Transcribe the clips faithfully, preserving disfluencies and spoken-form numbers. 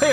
Hey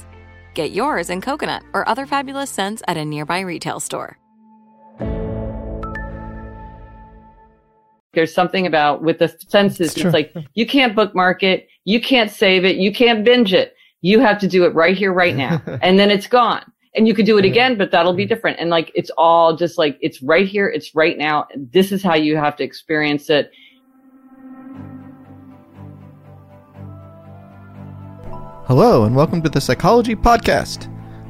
Get yours in coconut or other fabulous scents at a nearby retail store. There's something about with the senses. It's, it's like you can't bookmark it. You can't save it. You can't binge it. You have to do it right here, right now. And then it's gone. And you could do it again, but that'll be different. And like, it's all just like, it's right here. It's right now. This is how you have to experience it. Hello, and welcome to The Psychology Podcast.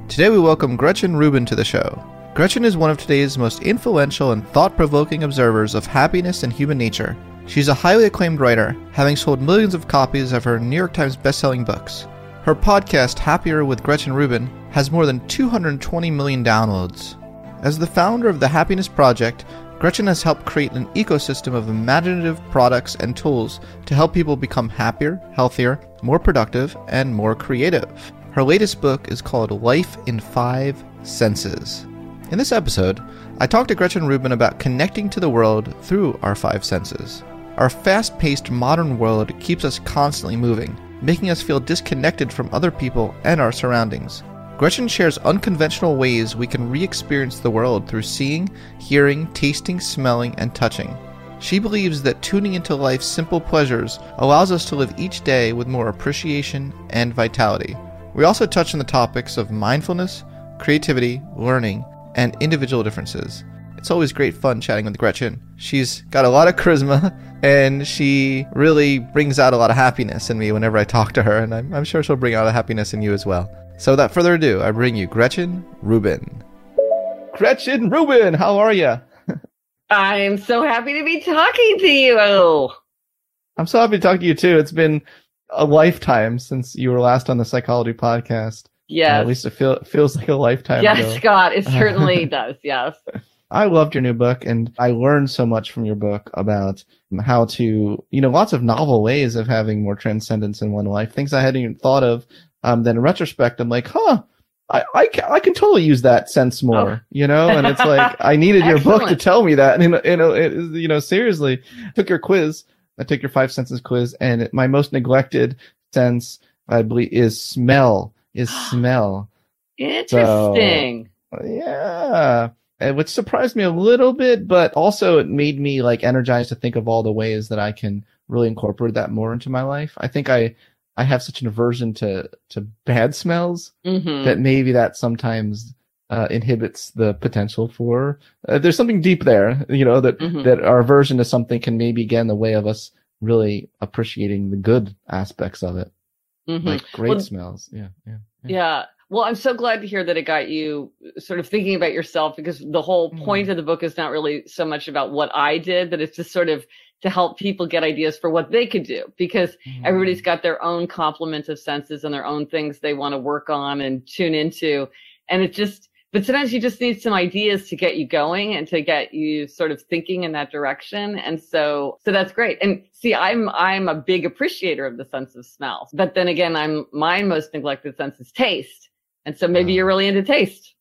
Today we welcome Gretchen Rubin to the show. Gretchen is one of today's most influential and thought-provoking observers of happiness and human nature. She's a highly acclaimed writer, having sold millions of copies of her New York Times best-selling books. Her podcast, Happier with Gretchen Rubin, has more than two hundred twenty million downloads. As the founder of The Happiness Project, Gretchen has helped create an ecosystem of imaginative products and tools to help people become happier, healthier, more productive, and more creative. Her latest book is called Life in Five Senses. In this episode, I talked to Gretchen Rubin about connecting to the world through our five senses. Our fast-paced modern world keeps us constantly moving, making us feel disconnected from other people and our surroundings. Gretchen shares unconventional ways we can re-experience the world through seeing, hearing, tasting, smelling, and touching. She believes that tuning into life's simple pleasures allows us to live each day with more appreciation and vitality. We also touch on the topics of mindfulness, creativity, learning, and individual differences. It's always great fun chatting with Gretchen. She's got a lot of charisma, and she really brings out a lot of happiness in me whenever I talk to her, and I'm, I'm sure she'll bring out a happiness in you as well. So without further ado, I bring you Gretchen Rubin. Gretchen Rubin, how are you? I'm so happy to be talking to you. I'm so happy to talk to you, too. It's been a lifetime since you were last on the Psychology Podcast. Yes. Uh, at least it, feel, it feels like a lifetime yes, ago. Yes, Scott, it certainly does, yes. I loved your new book, and I learned so much from your book about how to, you know, lots of novel ways of having more transcendence in one life, things I hadn't even thought of. Um, then in retrospect, I'm like, huh, I, I, can, I can totally use that sense more, oh. you know? And it's like, I needed your book to tell me that. And, you know, it, you know, seriously, I took your quiz. I took your five senses quiz. And it, my most neglected sense, I believe, is smell, is smell. Interesting. So, yeah. And which surprised me a little bit, but also it made me like energized to think of all the ways that I can really incorporate that more into my life. I think I... I have such an aversion to, to bad smells mm-hmm. that maybe that sometimes uh, inhibits the potential for uh, there's something deep there, you know, that, mm-hmm. that our aversion to something can maybe get in the way of us really appreciating the good aspects of it. Mm-hmm. Like great well, smells. Yeah, yeah. Yeah. Yeah. Well, I'm so glad to hear that it got you sort of thinking about yourself, because the whole point mm. of the book is not really so much about what I did, but it's just sort of to help people get ideas for what they could do, because mm. everybody's got their own complement of senses and their own things they want to work on and tune into. And it just, but sometimes you just need some ideas to get you going and to get you sort of thinking in that direction. And so, so that's great. And see, I'm, I'm a big appreciator of the sense of smell, but then again, I'm, my most neglected sense is taste. And so maybe um, you're really into taste.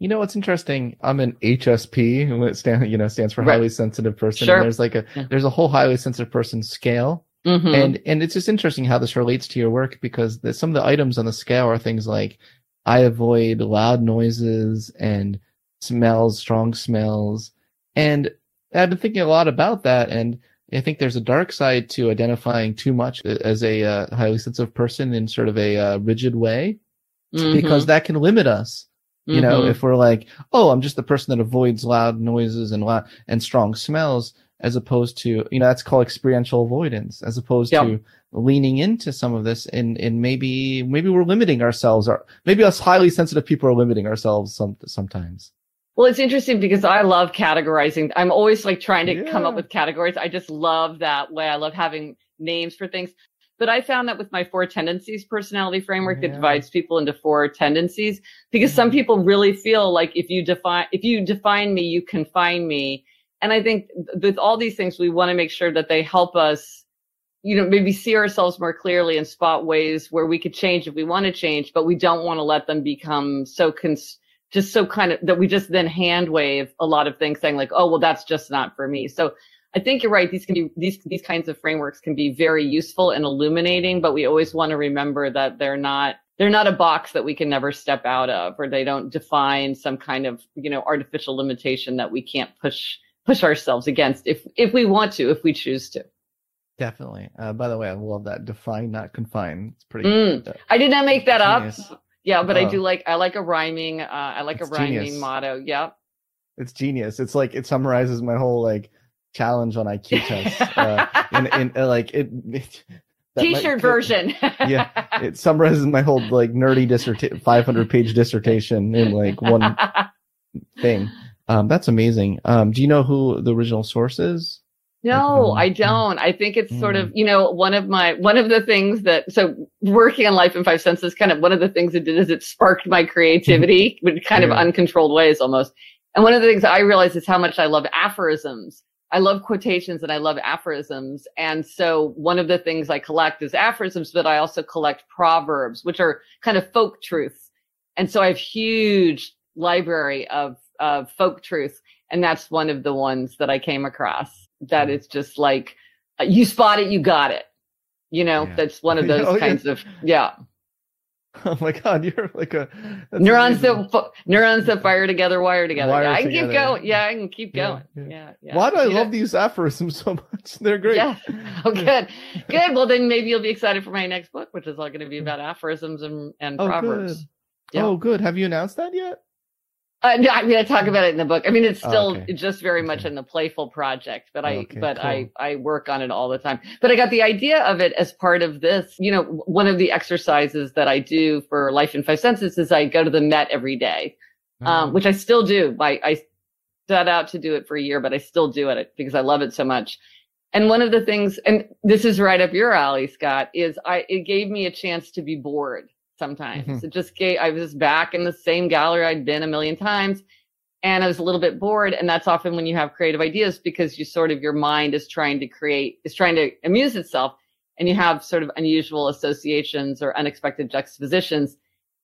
You know, what's interesting? I'm an H S P, and it stands, you know, stands for highly right. sensitive person. Sure. And there's like a, yeah. there's a whole highly sensitive person scale. Mm-hmm. And, and it's just interesting how this relates to your work, because the, some of the items on the scale are things like, I avoid loud noises and smells, strong smells. And I've been thinking a lot about that. And I think there's a dark side to identifying too much as a uh, highly sensitive person in sort of a uh, rigid way, mm-hmm. because that can limit us. You know, mm-hmm. if we're like, oh, I'm just the person that avoids loud noises and loud and strong smells, as opposed to, you know, that's called experiential avoidance, as opposed yep. to leaning into some of this and, and maybe, maybe we're limiting ourselves, or maybe us highly sensitive people are limiting ourselves some, sometimes. Well, it's interesting because I love categorizing. I'm always like trying to yeah. come up with categories. I just love that way. I love having names for things. But I found that with my four tendencies personality framework yeah. that divides people into four tendencies, because some people really feel like if you define, if you define me, you confine me. And I think with all these things, we want to make sure that they help us, you know, maybe see ourselves more clearly and spot ways where we could change if we want to change, but we don't want to let them become so cons- just so kind of that we just then hand wave a lot of things saying like, oh, well, that's just not for me. So I think you're right. These can be, these, these kinds of frameworks can be very useful and illuminating, but we always want to remember that they're not, they're not a box that we can never step out of, or they don't define some kind of, you know, artificial limitation that we can't push, push ourselves against if, if we want to, if we choose to. Definitely. Uh, by the way, I love that. Define, not confine. It's pretty. Mm. Uh, I did not make that genius. Up. Yeah. But oh. I do like, I like a rhyming, uh, I like it's a rhyming genius. Motto. Yep. It's genius. It's like, it summarizes my whole, like, challenge on I Q tests, uh, and, and uh, like it, it T-shirt might, version. Yeah, it summarizes my whole like nerdy dissertation, five hundred page dissertation in like one thing. Um, that's amazing. Um, do you know who the original source is? No, I don't. I think it's sort of, you know, one of my, one of the things that, so working on Life in Five Senses, kind of one of the things it did is it sparked my creativity in kind yeah. of uncontrolled ways almost. And one of the things I realized is how much I love aphorisms. I love quotations and I love aphorisms. And so one of the things I collect is aphorisms, but I also collect proverbs, which are kind of folk truth. And so I have a huge library of, of folk truth. And that's one of the ones that I came across that it's just like, you spot it, you got it. You know, yeah. that's one of those oh, kinds yeah. of, yeah. Oh my God, you're like a... Neurons that, fo- neurons that fire together, wire together. Wire yeah, I can together. keep going. Yeah, I can keep going. Yeah, yeah. yeah, yeah. Why do I yeah. love these aphorisms so much? They're great. Yeah. Oh, good. Good. Well, then maybe you'll be excited for my next book, which is all going to be about aphorisms and, and oh, proverbs. Good. Yeah. Oh, good. Have you announced that yet? Uh, no, I'm going to talk about it in the book. I mean, it's still oh, okay. just very much okay. in the playful project, but I, okay, but cool. I, I work on it all the time. But I got the idea of it as part of this. You know, one of the exercises that I do for Life in Five Senses is I go to the Met every day, mm-hmm. um, which I still do. I, I set out to do it for a year, but I still do it because I love it so much. And one of the things, and this is right up your alley, Scott, is I, it gave me a chance to be bored. Sometimes mm-hmm. it just gave, I was just back in the same gallery I'd been a million times, and I was a little bit bored. And that's often when you have creative ideas, because you sort of, your mind is trying to create, is trying to amuse itself, and you have sort of unusual associations or unexpected juxtapositions.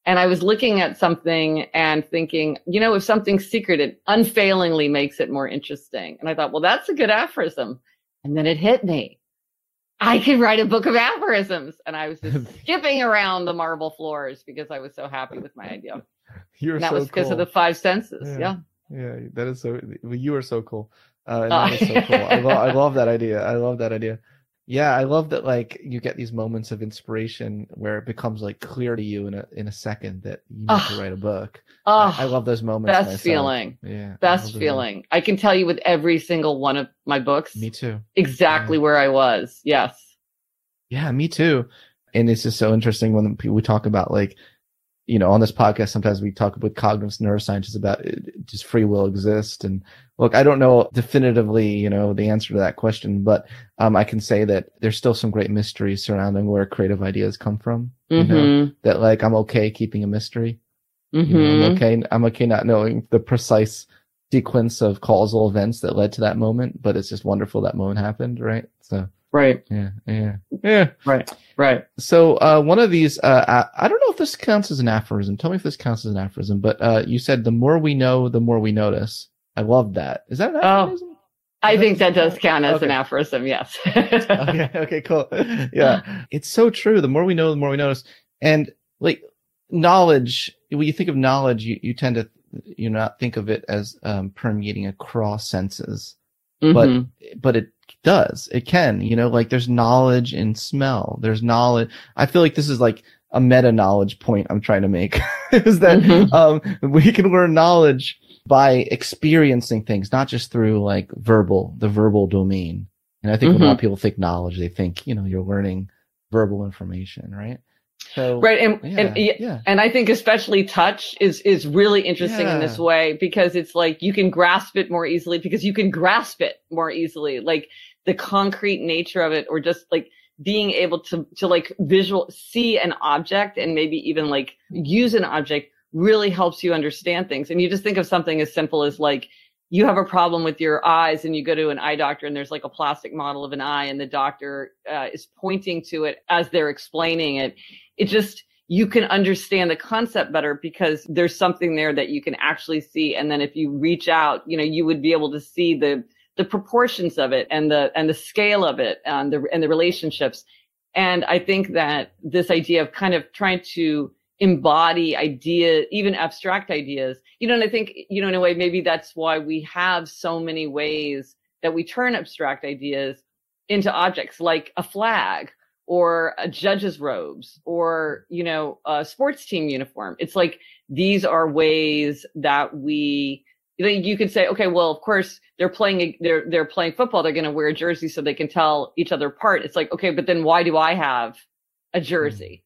And I was looking at something and thinking, you know, if something's secret, it unfailingly makes it more interesting. And I thought, well, that's a good aphorism. And then it hit me. I could write a book of aphorisms. And I was just skipping around the marble floors because I was so happy with my idea. You're and that so was because cool. of the five senses. Yeah. yeah. Yeah. That is so, you are so cool. Uh, and that oh. is so cool. I, lo- I love that idea. I love that idea. Yeah. I love that. Like, you get these moments of inspiration where it becomes like clear to you in a, in a second that you need oh. to write a book. Oh. I, I love those moments. Best myself. feeling. Yeah. Best I feeling. Moments. I can tell you with every single one of my books. Me too. Exactly yeah. where I was. Yes. Yeah, me too. And it's just so interesting when people, we talk about, like, you know, on this podcast, sometimes we talk with cognitive neuroscientists about it, does free will exist? And look, I don't know definitively, you know, the answer to that question, but um, I can say that there's still some great mysteries surrounding where creative ideas come from. Mm-hmm. You know, that, like, I'm okay keeping a mystery. Mm-hmm. You know, I'm okay. I'm okay not knowing the precise sequence of causal events that led to that moment, but it's just wonderful that moment happened, right? So Right. Yeah. Yeah. Yeah. Right. Right. So uh, one of these, uh, I, I don't know if this counts as an aphorism. Tell me if this counts as an aphorism. But uh, you said, "The more we know, the more we notice." I love that. Is that an aphorism? Oh, I think that does count as okay. an aphorism. Yes. okay. Okay. Cool. Yeah. It's so true. The more we know, the more we notice. And like knowledge, when you think of knowledge, you, you tend to you not think of it as um, permeating across senses. Mm-hmm. But but it does. It can, you know, like there's knowledge in smell. There's knowledge. I feel like this is like a meta knowledge point I'm trying to make is that mm-hmm. um, we can learn knowledge by experiencing things, not just through like verbal, the verbal domain. And I think mm-hmm. when a lot of people think knowledge, they think, you know, you're learning verbal information, right? So, right. And, yeah, and, yeah. and I think especially touch is, is really interesting yeah. in this way, because it's like you can grasp it more easily because you can grasp it more easily. Like the concrete nature of it, or just like being able to, to like visual see an object and maybe even like use an object really helps you understand things. And you just think of something as simple as like, you have a problem with your eyes and you go to an eye doctor and there's like a plastic model of an eye and the doctor uh, is pointing to it as they're explaining it. It just, you can understand the concept better because there's something there that you can actually see. And then if you reach out, you know, you would be able to see the, the proportions of it and the, and the scale of it and the, and the relationships. And I think that this idea of kind of trying to embody ideas, even abstract ideas, you know, and I think, you know, in a way, maybe that's why we have so many ways that we turn abstract ideas into objects, like a flag or a judge's robes or, you know, a sports team uniform. It's like, these are ways that we, you know, you could say, okay, well, of course they're playing, they're, they're playing football. They're going to wear a jersey so they can tell each other apart. It's like, okay, but then why do I have a jersey? Mm-hmm.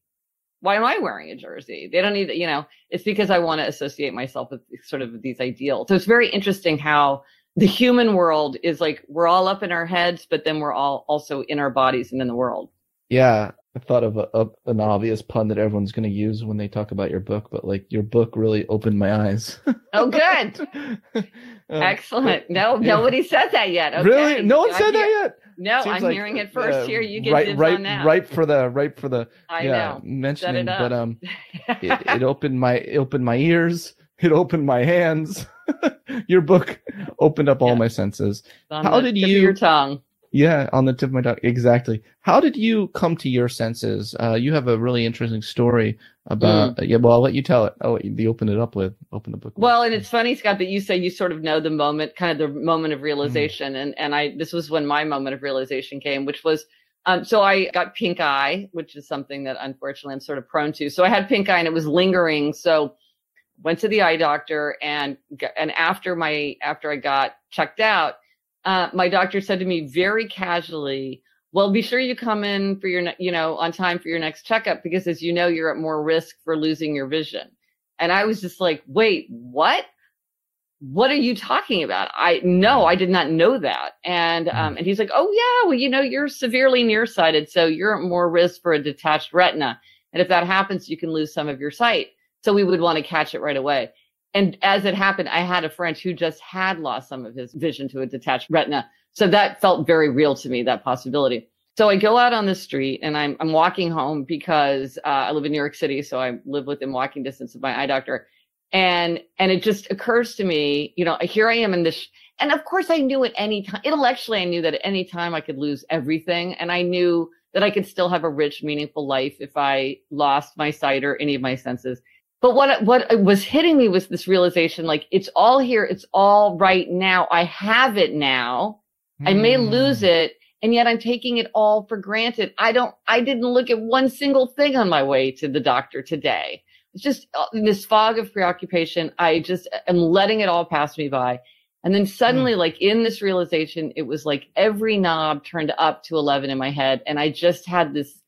Why am I wearing a jersey? They don't need to, you know, it's because I want to associate myself with sort of these ideals. So it's very interesting how the human world is like, we're all up in our heads, but then we're all also in our bodies and in the world. Yeah. I thought of a, a, an obvious pun that everyone's going to use when they talk about your book, but like your book really opened my eyes. Oh, good. um, Excellent. No, yeah. Nobody said that yet. Okay. Really? No one I'm said here. that yet. No, Seems I'm like, hearing it first. Uh, Here, you get right, right, on that. Right for the, right for the, I yeah, know. mentioning, but um, it, it opened my, it opened my ears. It opened my hands. Your book opened up all yeah. my senses. On How the did tip you? Of your tongue. Yeah, on the tip of my tongue. Exactly. How did you come to your senses? Uh, you have a really interesting story about. Mm. Yeah, well, I'll let you tell it. I'll let you, you open it up with open the book. Well, with. And it's funny, Scott, that you say you sort of know the moment, kind of the moment of realization, mm. and and I this was when my moment of realization came, which was um. So I got pink eye, which is something that unfortunately I'm sort of prone to. So I had pink eye, and it was lingering. So went to the eye doctor, and and after my after I got checked out. Uh, my doctor said to me very casually, well, be sure you come in for your, ne- you know, on time for your next checkup, because as you know, you're at more risk for losing your vision. And I was just like, wait, what? What are you talking about? I no, I did not know that. And, um, and he's like, oh yeah, well, you know, you're severely nearsighted. So you're at more risk for a detached retina. And if that happens, you can lose some of your sight. So we would want to catch it right away. And as it happened, I had a friend who just had lost some of his vision to a detached retina. So that felt very real to me, that possibility. So I go out on the street and I'm, I'm walking home because uh, I live in New York City. So I live within walking distance of my eye doctor. And, and it just occurs to me, you know, here I am in this. Sh- and of course I knew at any time, intellectually, I knew that at any time I could lose everything. And I knew that I could still have a rich, meaningful life if I lost my sight or any of my senses. But what what was hitting me was this realization, like, it's all here. It's all right now. I have it now. Mm. I may lose it. And yet I'm taking it all for granted. I don't I didn't look at one single thing on my way to the doctor today. It's just in this fog of preoccupation. I just am letting it all pass me by. And then suddenly, mm. like in this realization, it was like every knob turned up to eleven in my head. And I just had this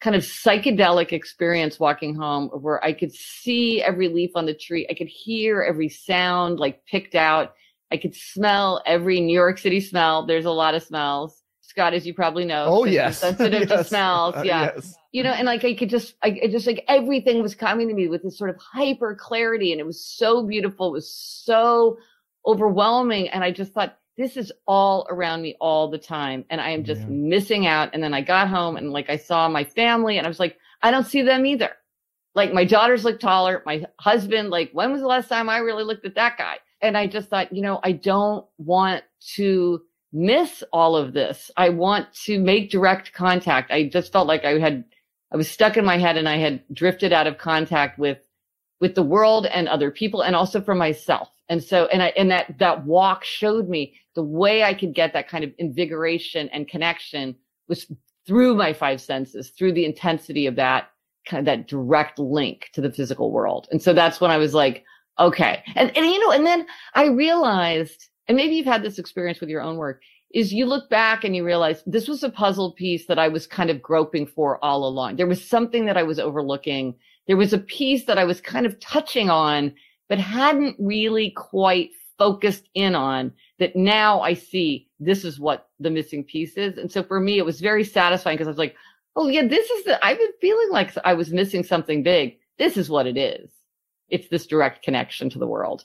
kind of psychedelic experience walking home where I could see every leaf on the tree. I could hear every sound like picked out. I could smell every New York City smell. There's a lot of smells. Scott, as you probably know, oh, yes. sensitive yes. to smells. Yeah. Uh, yes. You know, and like I could just, I just like everything was coming to me with this sort of hyper clarity. And it was so beautiful. It was so overwhelming. And I just thought, this is all around me all the time. And I am just yeah. missing out. And then I got home and like I saw my family and I was like, I don't see them either. Like my daughters look taller. My husband, like, when was the last time I really looked at that guy? And I just thought, you know, I don't want to miss all of this. I want to make direct contact. I just felt like I had, I was stuck in my head and I had drifted out of contact with, with the world and other people and also for myself. And so, and I, and that, that walk showed me the way I could get that kind of invigoration and connection was through my five senses, through the intensity of that kind of that direct link to the physical world. And so that's when I was like, okay. And, and, you know, and then I realized, and maybe you've had this experience with your own work, is you look back and you realize this was a puzzle piece that I was kind of groping for all along. There was something that I was overlooking. There was a piece that I was kind of touching on, but hadn't really quite focused in on that. Now I see this is what the missing piece is. And so for me, it was very satisfying because I was like, oh yeah, this is the, I've been feeling like I was missing something big. This is what it is. It's this direct connection to the world.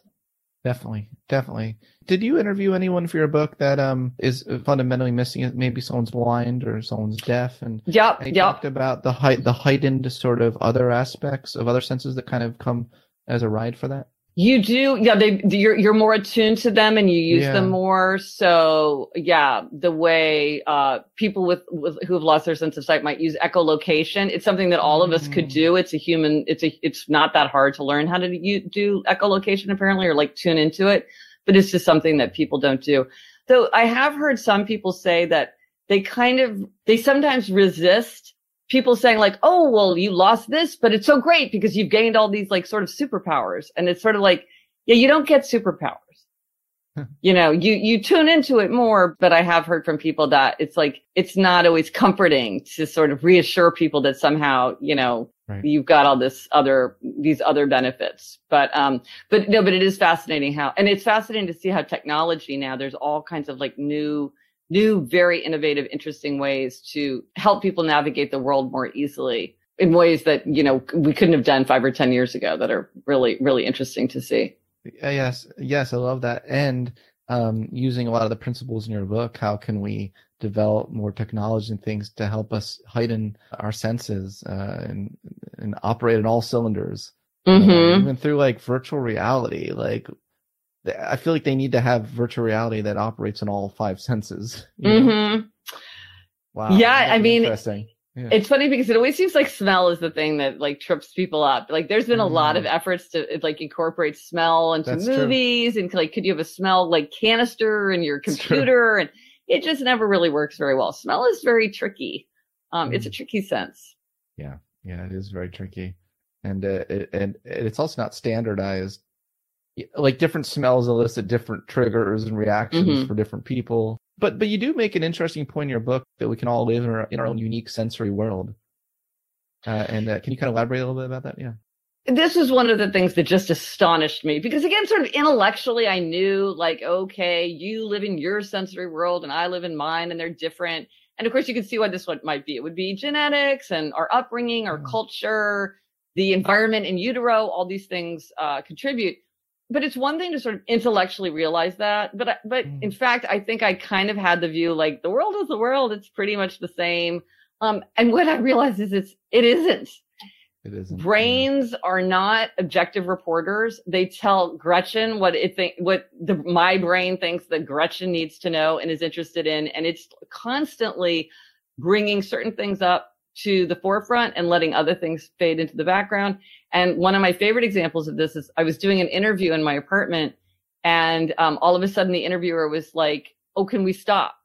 Definitely. Definitely. Did you interview anyone for your book that um is fundamentally missing it? Maybe someone's blind or someone's deaf. And yep, I yep. talked about the height, the heightened sort of other aspects of other senses that kind of come as a ride for that. You do. Yeah. They, you're, you're more attuned to them and you use yeah. them more. So yeah, the way, uh, people with, with, who have lost their sense of sight might use echolocation. It's something that all of us mm. could do. It's a human, it's a, it's not that hard to learn how to do, do echolocation apparently, or like tune into it, but it's just something that people don't do. So I have heard some people say that they kind of, they sometimes resist people saying like, oh, well, you lost this, but it's so great because you've gained all these like sort of superpowers. And it's sort of like, yeah, you don't get superpowers. you know, you, you tune into it more, but I have heard from people that it's like, it's not always comforting to sort of reassure people that somehow, you know, right. you've got all this other, these other benefits. But, um, but no, but it is fascinating how, and it's fascinating to see how technology now, there's all kinds of like new new, very innovative, interesting ways to help people navigate the world more easily in ways that, you know, we couldn't have done five or ten years ago that are really, really interesting to see. Yes. Yes. I love that. And um, using a lot of the principles in your book, how can we develop more technology and things to help us heighten our senses uh, and, and operate on all cylinders, mm-hmm. uh, even through like virtual reality, like I feel like they need to have virtual reality that operates in all five senses. Mm-hmm. Wow. Yeah. I mean, yeah. It's funny because it always seems like smell is the thing that like trips people up. Like there's been a mm-hmm. lot of efforts to like incorporate smell into That's movies true. And like, could you have a smell like canister in your computer? And it just never really works very well. Smell is very tricky. Um, mm-hmm. It's a tricky sense. Yeah. Yeah. It is very tricky. And, uh, it, and it's also not standardized. Like different smells elicit different triggers and reactions mm-hmm. for different people. But but you do make an interesting point in your book that we can all live in our, in our own unique sensory world. Uh, and uh, can you kind of elaborate a little bit about that? Yeah. This is one of the things that just astonished me because, again, sort of intellectually, I knew like, okay, you live in your sensory world and I live in mine and they're different. And of course, you can see why this one might be. It would be genetics and our upbringing, our mm-hmm. culture, the environment in utero, all these things uh, contribute. But it's one thing to sort of intellectually realize that. But, but in fact, I think I kind of had the view like the world is the world. It's pretty much the same. Um, and what I realized is it's, it isn't. It isn't. Brains yeah. are not objective reporters. They tell Gretchen what it think, what the, my brain thinks that Gretchen needs to know and is interested in. And it's constantly bringing certain things up to the forefront and letting other things fade into the background. And one of my favorite examples of this is I was doing an interview in my apartment and um, all of a sudden the interviewer was like, oh, can we stop?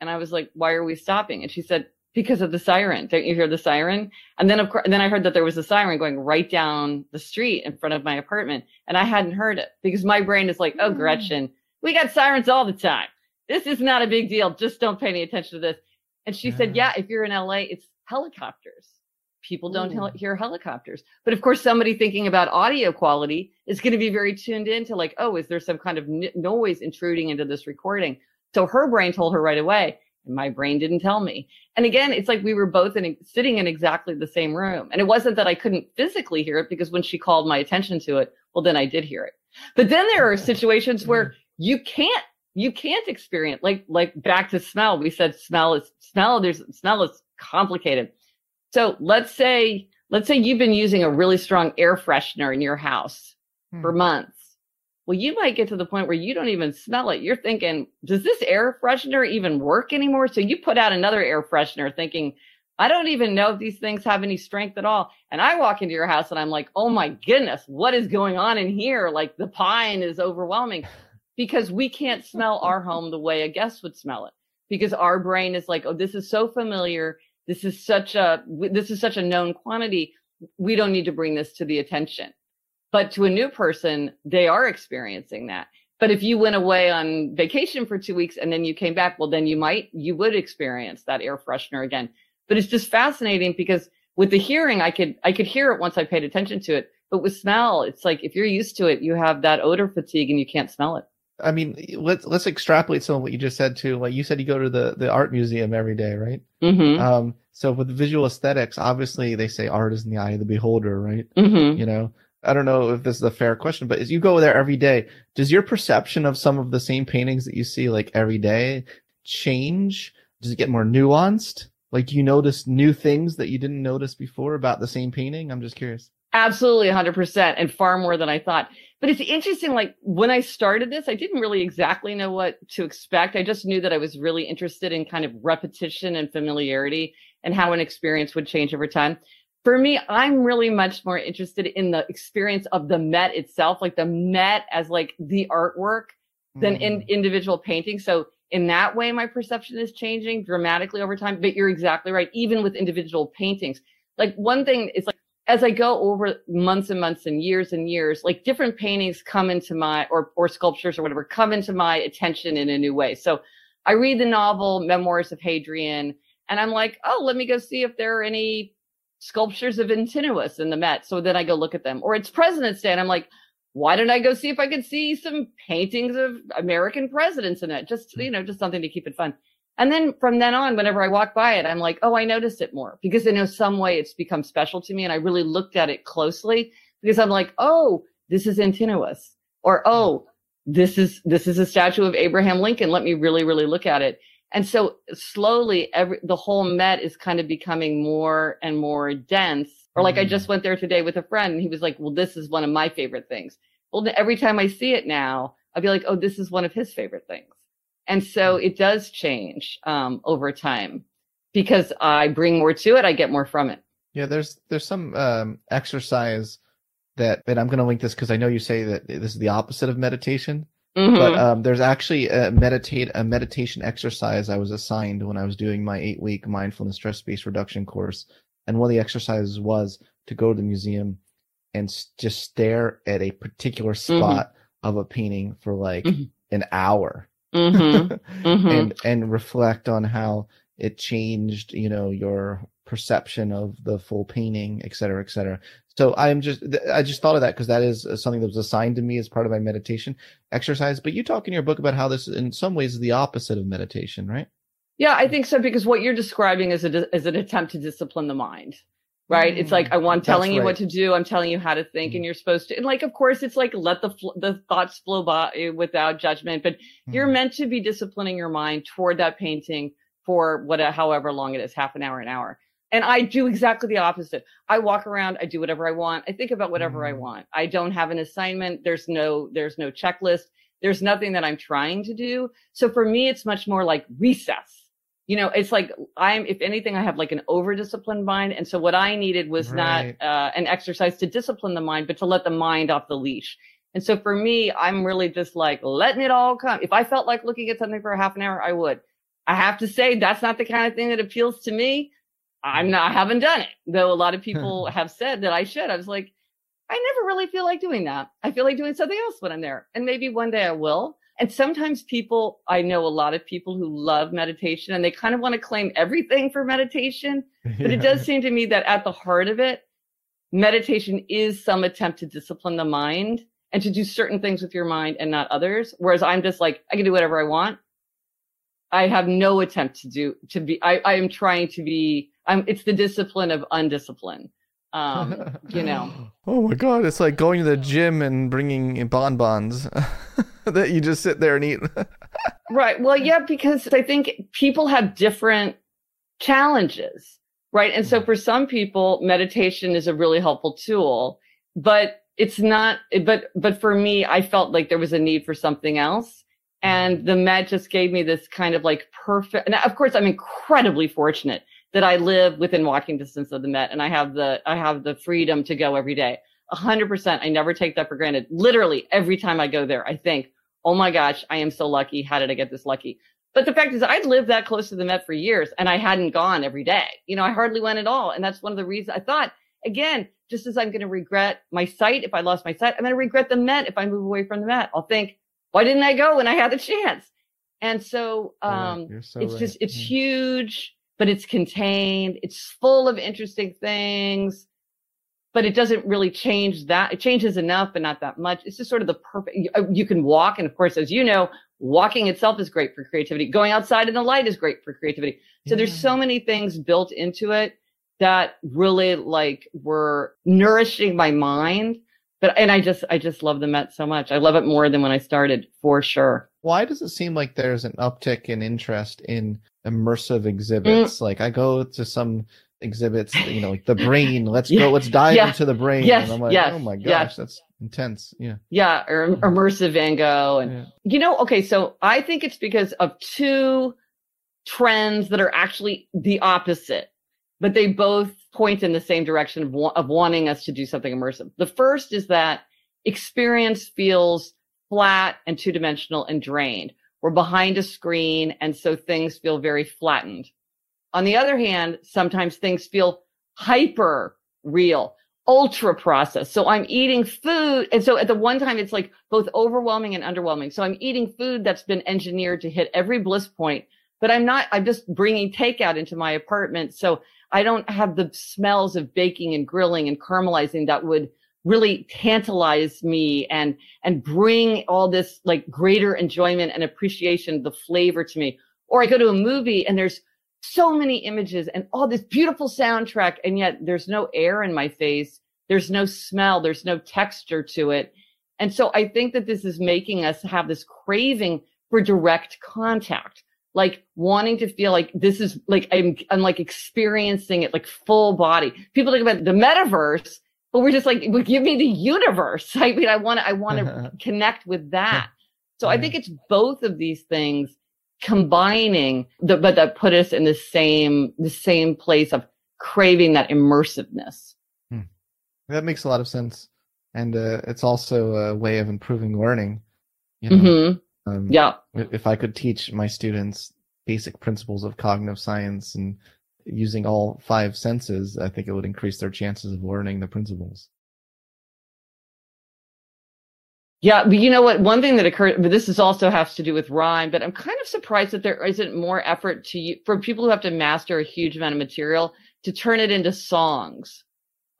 And I was like, why are we stopping? And she said, because of the siren. Don't you hear the siren? And then, of course, and then I heard that there was a siren going right down the street in front of my apartment. And I hadn't heard it because my brain is like, oh, Gretchen, we got sirens all the time. This is not a big deal. Just don't pay any attention to this. And she yeah. said, yeah, if you're in L A, it's helicopters. People don't hel- hear helicopters. But of course, somebody thinking about audio quality is going to be very tuned in to like, oh, is there some kind of n- noise intruding into this recording? So her brain told her right away, and my brain didn't tell me. And again, it's like we were both in, sitting in exactly the same room. And it wasn't that I couldn't physically hear it because when she called my attention to it, well, then I did hear it. But then there are situations where you can't you can't experience, like, like back to smell. We said smell is smell. There's smell is complicated. So let's say, let's say you've been using a really strong air freshener in your house hmm. for months. Well, you might get to the point where you don't even smell it. You're thinking, does this air freshener even work anymore? So you put out another air freshener thinking, I don't even know if these things have any strength at all. And I walk into your house and I'm like, oh my goodness, what is going on in here? Like the pine is overwhelming, because we can't smell our home the way a guest would smell it, because our brain is like, oh, this is so familiar. This is such a, this is such a known quantity. We don't need to bring this to the attention. But to a new person, they are experiencing that. But if you went away on vacation for two weeks and then you came back, well, then you might, you would experience that air freshener again. But it's just fascinating, because with the hearing, I could, I could hear it once I paid attention to it. But with smell, it's like, if you're used to it, you have that odor fatigue and you can't smell it. I mean, let's, let's extrapolate some of what you just said to, like you said, you go to the, the art museum every day, right? Mm-hmm. Um, so with visual aesthetics, obviously they say art is in the eye of the beholder, right? Mm-hmm. You know, I don't know if this is a fair question, but as you go there every day, does your perception of some of the same paintings that you see like every day change? Does it get more nuanced? Like, you notice new things that you didn't notice before about the same painting? I'm just curious. Absolutely, one hundred percent, and far more than I thought. But it's interesting, like, when I started this, I didn't really exactly know what to expect. I just knew that I was really interested in kind of repetition and familiarity and how an experience would change over time. For me, I'm really much more interested in the experience of the Met itself, like the Met as like the artwork than mm. in individual painting. So in that way, my perception is changing dramatically over time. But you're exactly right. Even with individual paintings, like one thing is like, as I go over months and months and years and years, like different paintings come into my, or, or sculptures or whatever, come into my attention in a new way. So I read the novel Memoirs of Hadrian and I'm like, oh, let me go see if there are any sculptures of Antinous in the Met. So then I go look at them. Or it's President's Day and I'm like, why didn't I go see if I could see some paintings of American presidents in it? Just, you know, just something to keep it fun. And then from then on, whenever I walk by it, I'm like, oh, I noticed it more, because in some way it's become special to me. And I really looked at it closely, because I'm like, oh, this is Antinous, or, oh, this is, this is a statue of Abraham Lincoln. Let me really, really look at it. And so slowly every, the whole Met is kind of becoming more and more dense. Or like, mm-hmm. I just went there today with a friend and he was like, well, this is one of my favorite things. Well, every time I see it now, I'll be like, oh, this is one of his favorite things. And so it does change um, over time, because I bring more to it. I get more from it. Yeah, there's there's some um, exercise that, and I'm going to link this because I know you say that this is the opposite of meditation. Mm-hmm. But um, there's actually a meditate a meditation exercise I was assigned when I was doing my eight week mindfulness stress based reduction course. And one of the exercises was to go to the museum and just stare at a particular spot mm-hmm. of a painting for like mm-hmm. an hour. Mm-hmm. Mm-hmm. and and reflect on how it changed, you know, your perception of the full painting, et cetera, et cetera. So I'm just, I just thought of that because that is something that was assigned to me as part of my meditation exercise. But you talk in your book about how this, in some ways, is the opposite of meditation, right? Yeah, I think so, because what you're describing is a is an attempt to discipline the mind, right? Mm-hmm. It's like, I want telling That's you right. what to do. I'm telling you how to think, mm-hmm. and you're supposed to. And like, of course, it's like, let the the thoughts flow by without judgment. But mm-hmm. you're meant to be disciplining your mind toward that painting for what, however long it is, half an hour, an hour. And I do exactly the opposite. I walk around. I do whatever I want. I think about whatever mm-hmm. I want. I don't have an assignment. There's no there's no checklist. There's nothing that I'm trying to do. So for me, it's much more like recess. You know, it's like I'm, if anything, I have like an over-disciplined mind. And so what I needed was right. not uh, an exercise to discipline the mind, but to let the mind off the leash. And so for me, I'm really just like letting it all come. If I felt like looking at something for a half an hour, I would. I have to say that's not the kind of thing that appeals to me. I'm not, I haven't done it, though a lot of people have said that I should. I was like, I never really feel like doing that. I feel like doing something else when I'm there. And maybe one day I will. And sometimes people, I know a lot of people who love meditation and they kind of want to claim everything for meditation. But yeah. it does seem to me that at the heart of it, meditation is some attempt to discipline the mind and to do certain things with your mind and not others. Whereas I'm just like, I can do whatever I want. I have no attempt to do, to be, I, I am trying to be, I'm, it's the discipline of undiscipline. Um, you know. Oh my God. It's like going to the gym and bringing bonbons. that you just sit there and eat. Right. Well, yeah, because I think people have different challenges, right? And so for some people, meditation is a really helpful tool, but it's not, but, but for me, I felt like there was a need for something else. And the Met just gave me this kind of like perfect, and of course, I'm incredibly fortunate that I live within walking distance of the Met and I have the, I have the freedom to go every day. A hundred percent. I never take that for granted. Literally every time I go there, I think, oh my gosh, I am so lucky. How did I get this lucky? But the fact is I lived that close to the Met for years and I hadn't gone every day. You know, I hardly went at all. And that's one of the reasons I thought, again, just as I'm going to regret my sight, if I lost my sight, I'm going to regret the Met. If I move away from the Met, I'll think, why didn't I go when I had the chance? And so, um, oh, so it's right. just, it's mm. huge, but it's contained. It's full of interesting things, but it doesn't really change that. It changes enough, but not that much. It's just sort of the perfect, you, you can walk. And of course, as you know, walking itself is great for creativity. Going outside in the light is great for creativity. So yeah. There's so many things built into it that really like were nourishing my mind. But, and I just, I just love the Met so much. I love it more than when I started, for sure. Why does it seem like there's an uptick in interest in immersive exhibits? Mm. Like I go to some exhibits, you know, like the brain, let's yeah. go, let's dive yeah. into the brain. Yes. And I'm like, yes. oh my gosh, yes. that's intense. Yeah. Yeah. Or immersive Van Gogh. And, yeah. you know, okay. So I think it's because of two trends that are actually the opposite, but they both point in the same direction of, wa- of wanting us to do something immersive. The first is that experience feels flat and two-dimensional and drained. We're behind a screen, and so things feel very flattened. On the other hand, sometimes things feel hyper real, ultra processed. So I'm eating food. And so at the one time, it's like both overwhelming and underwhelming. So I'm eating food that's been engineered to hit every bliss point, but I'm not, I'm just bringing takeout into my apartment. So I don't have the smells of baking and grilling and caramelizing that would really tantalize me and, and bring all this like greater enjoyment and appreciation of the flavor to me. Or I go to a movie and there's so many images and all this beautiful soundtrack. And yet there's no air in my face. There's no smell. There's no texture to it. And so I think that this is making us have this craving for direct contact. Like wanting to feel like this is like, I'm, I'm like experiencing it like full body. People think about the metaverse, but we're just like, well, give me the universe. I mean, I want to, I want to connect with that. So I think it's both of these things combining the, but that put us in the same, the same place of craving that immersiveness. Hmm. That makes a lot of sense. And, uh, it's also a way of improving learning. You know? Mm-hmm. Um, yeah. If I could teach my students basic principles of cognitive science and using all five senses, I think it would increase their chances of learning the principles. Yeah. But you know what? One thing that occurred, but this is also has to do with rhyme, but I'm kind of surprised that there isn't more effort to for people who have to master a huge amount of material to turn it into songs,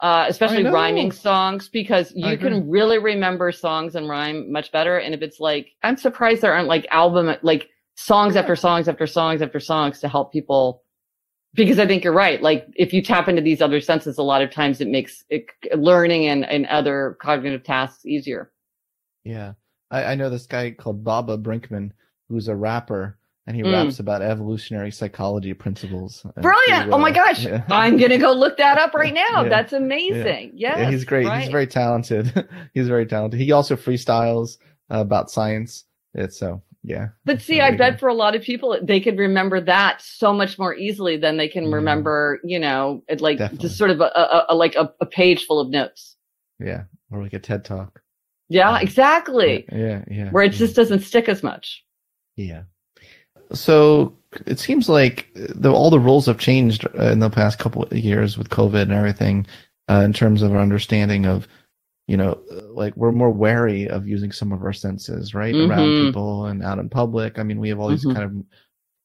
uh, especially rhyming songs, because you can really remember songs and rhyme much better. And if it's like, I'm surprised there aren't like album, like songs yeah. after songs after songs after songs to help people, because I think you're right. Like if you tap into these other senses, a lot of times it makes it, learning and, and other cognitive tasks easier. Yeah. I, I know this guy called Baba Brinkman, who's a rapper, and he mm. raps about evolutionary psychology principles. Brilliant. He, uh, oh my gosh. Yeah. I'm going to go look that up right now. Yeah. That's amazing. Yeah. Yes, yeah, he's great. Right. He's very talented. He's very talented. He also freestyles uh, about science. It's so, yeah. But see, I bet go. for a lot of people, they could remember that so much more easily than they can mm. remember, you know, it like Definitely. just sort of a, a, a like a, a page full of notes. Yeah. Or like a TED Talk. Yeah, exactly. Yeah, yeah, yeah. Where it just doesn't stick as much. Yeah. So it seems like the, all the rules have changed in the past couple of years with COVID and everything, uh, in terms of our understanding of, you know, like we're more wary of using some of our senses, right? Mm-hmm. Around people and out in public. I mean, we have all these mm-hmm. kind of,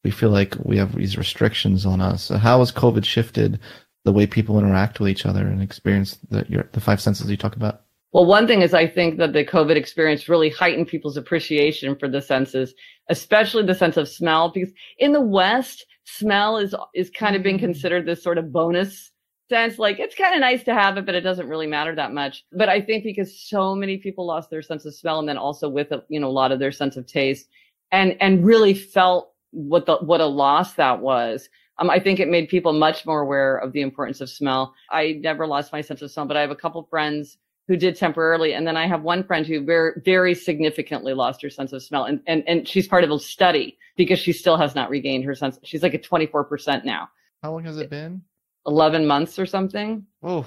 we feel like we have these restrictions on us. So how has COVID shifted the way people interact with each other and experience the, your, the five senses you talk about? Well, one thing is I think that the COVID experience really heightened people's appreciation for the senses, especially the sense of smell, because in the West, smell is is kind of being considered this sort of bonus sense, like it's kind of nice to have it, but it doesn't really matter that much. But I think because so many people lost their sense of smell, and then also with, a, you know, a lot of their sense of taste, and, and really felt what the, what a loss that was. Um, I think it made people much more aware of the importance of smell. I never lost my sense of smell, but I have a couple friends who did temporarily. And then I have one friend who very, very significantly lost her sense of smell. And, and, and she's part of a study because she still has not regained her sense. She's like at twenty-four percent now. How long has it been? eleven months or something. Oh,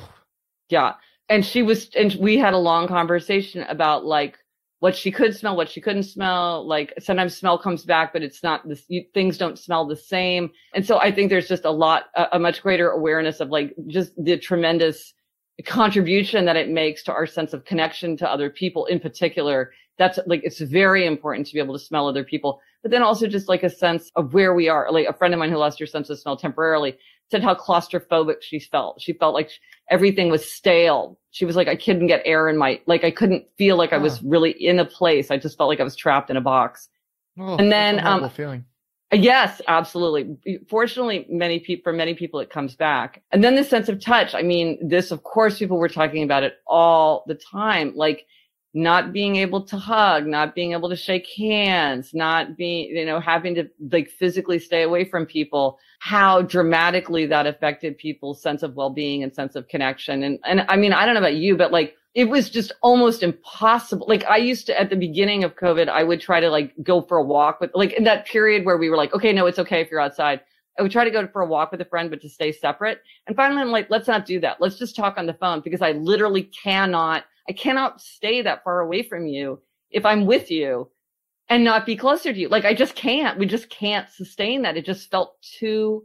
yeah. And she was, and we had a long conversation about like what she could smell, what she couldn't smell. Like sometimes smell comes back, but it's not this, you, things don't smell the same. And so I think there's just a lot, a, a much greater awareness of like just the tremendous contribution that it makes to our sense of connection to other people in particular. That's like, it's very important to be able to smell other people, but then also just like a sense of where we are. Like a friend of mine who lost her sense of smell temporarily said how claustrophobic she felt. She felt like everything was stale. She was like, I couldn't get air in my, like, I couldn't feel like oh. I was really in a place. I just felt like I was trapped in a box. Oh, and then, that's a horrible um, feeling. Yes, absolutely. Fortunately, many people, for many people, it comes back. And then the sense of touch. I mean, this, of course, people were talking about it all the time, like not being able to hug, not being able to shake hands, not being, you know, having to like physically stay away from people, how dramatically that affected people's sense of well-being and sense of connection. And, and I mean, I don't know about you, but like, it was just almost impossible. Like I used to, at the beginning of COVID, I would try to like go for a walk with like in that period where we were like, okay, no, it's okay if you're outside. I would try to go for a walk with a friend, but to stay separate. And finally I'm like, let's not do that. Let's just talk on the phone because I literally cannot, I cannot stay that far away from you if I'm with you and not be closer to you. Like I just can't, we just can't sustain that. It just felt too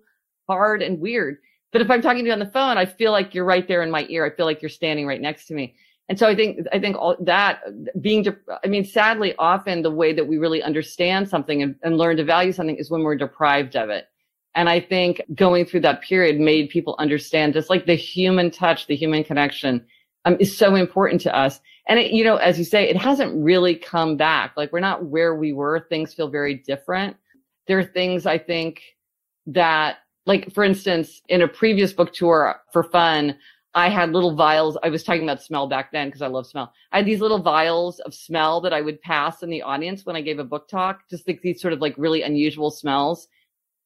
hard and weird. But if I'm talking to you on the phone, I feel like you're right there in my ear. I feel like you're standing right next to me. And so I think, I think all that being, de- I mean, sadly, often the way that we really understand something and, and learn to value something is when we're deprived of it. And I think going through that period made people understand just like the human touch, the human connection um, is so important to us. And it, you know, as you say, it hasn't really come back. Like we're not where we were. Things feel very different. There are things I think that, like, for instance, in a previous book tour for fun, I had little vials. I was talking about smell back then because I love smell. I had these little vials of smell that I would pass in the audience when I gave a book talk, just like these sort of like really unusual smells.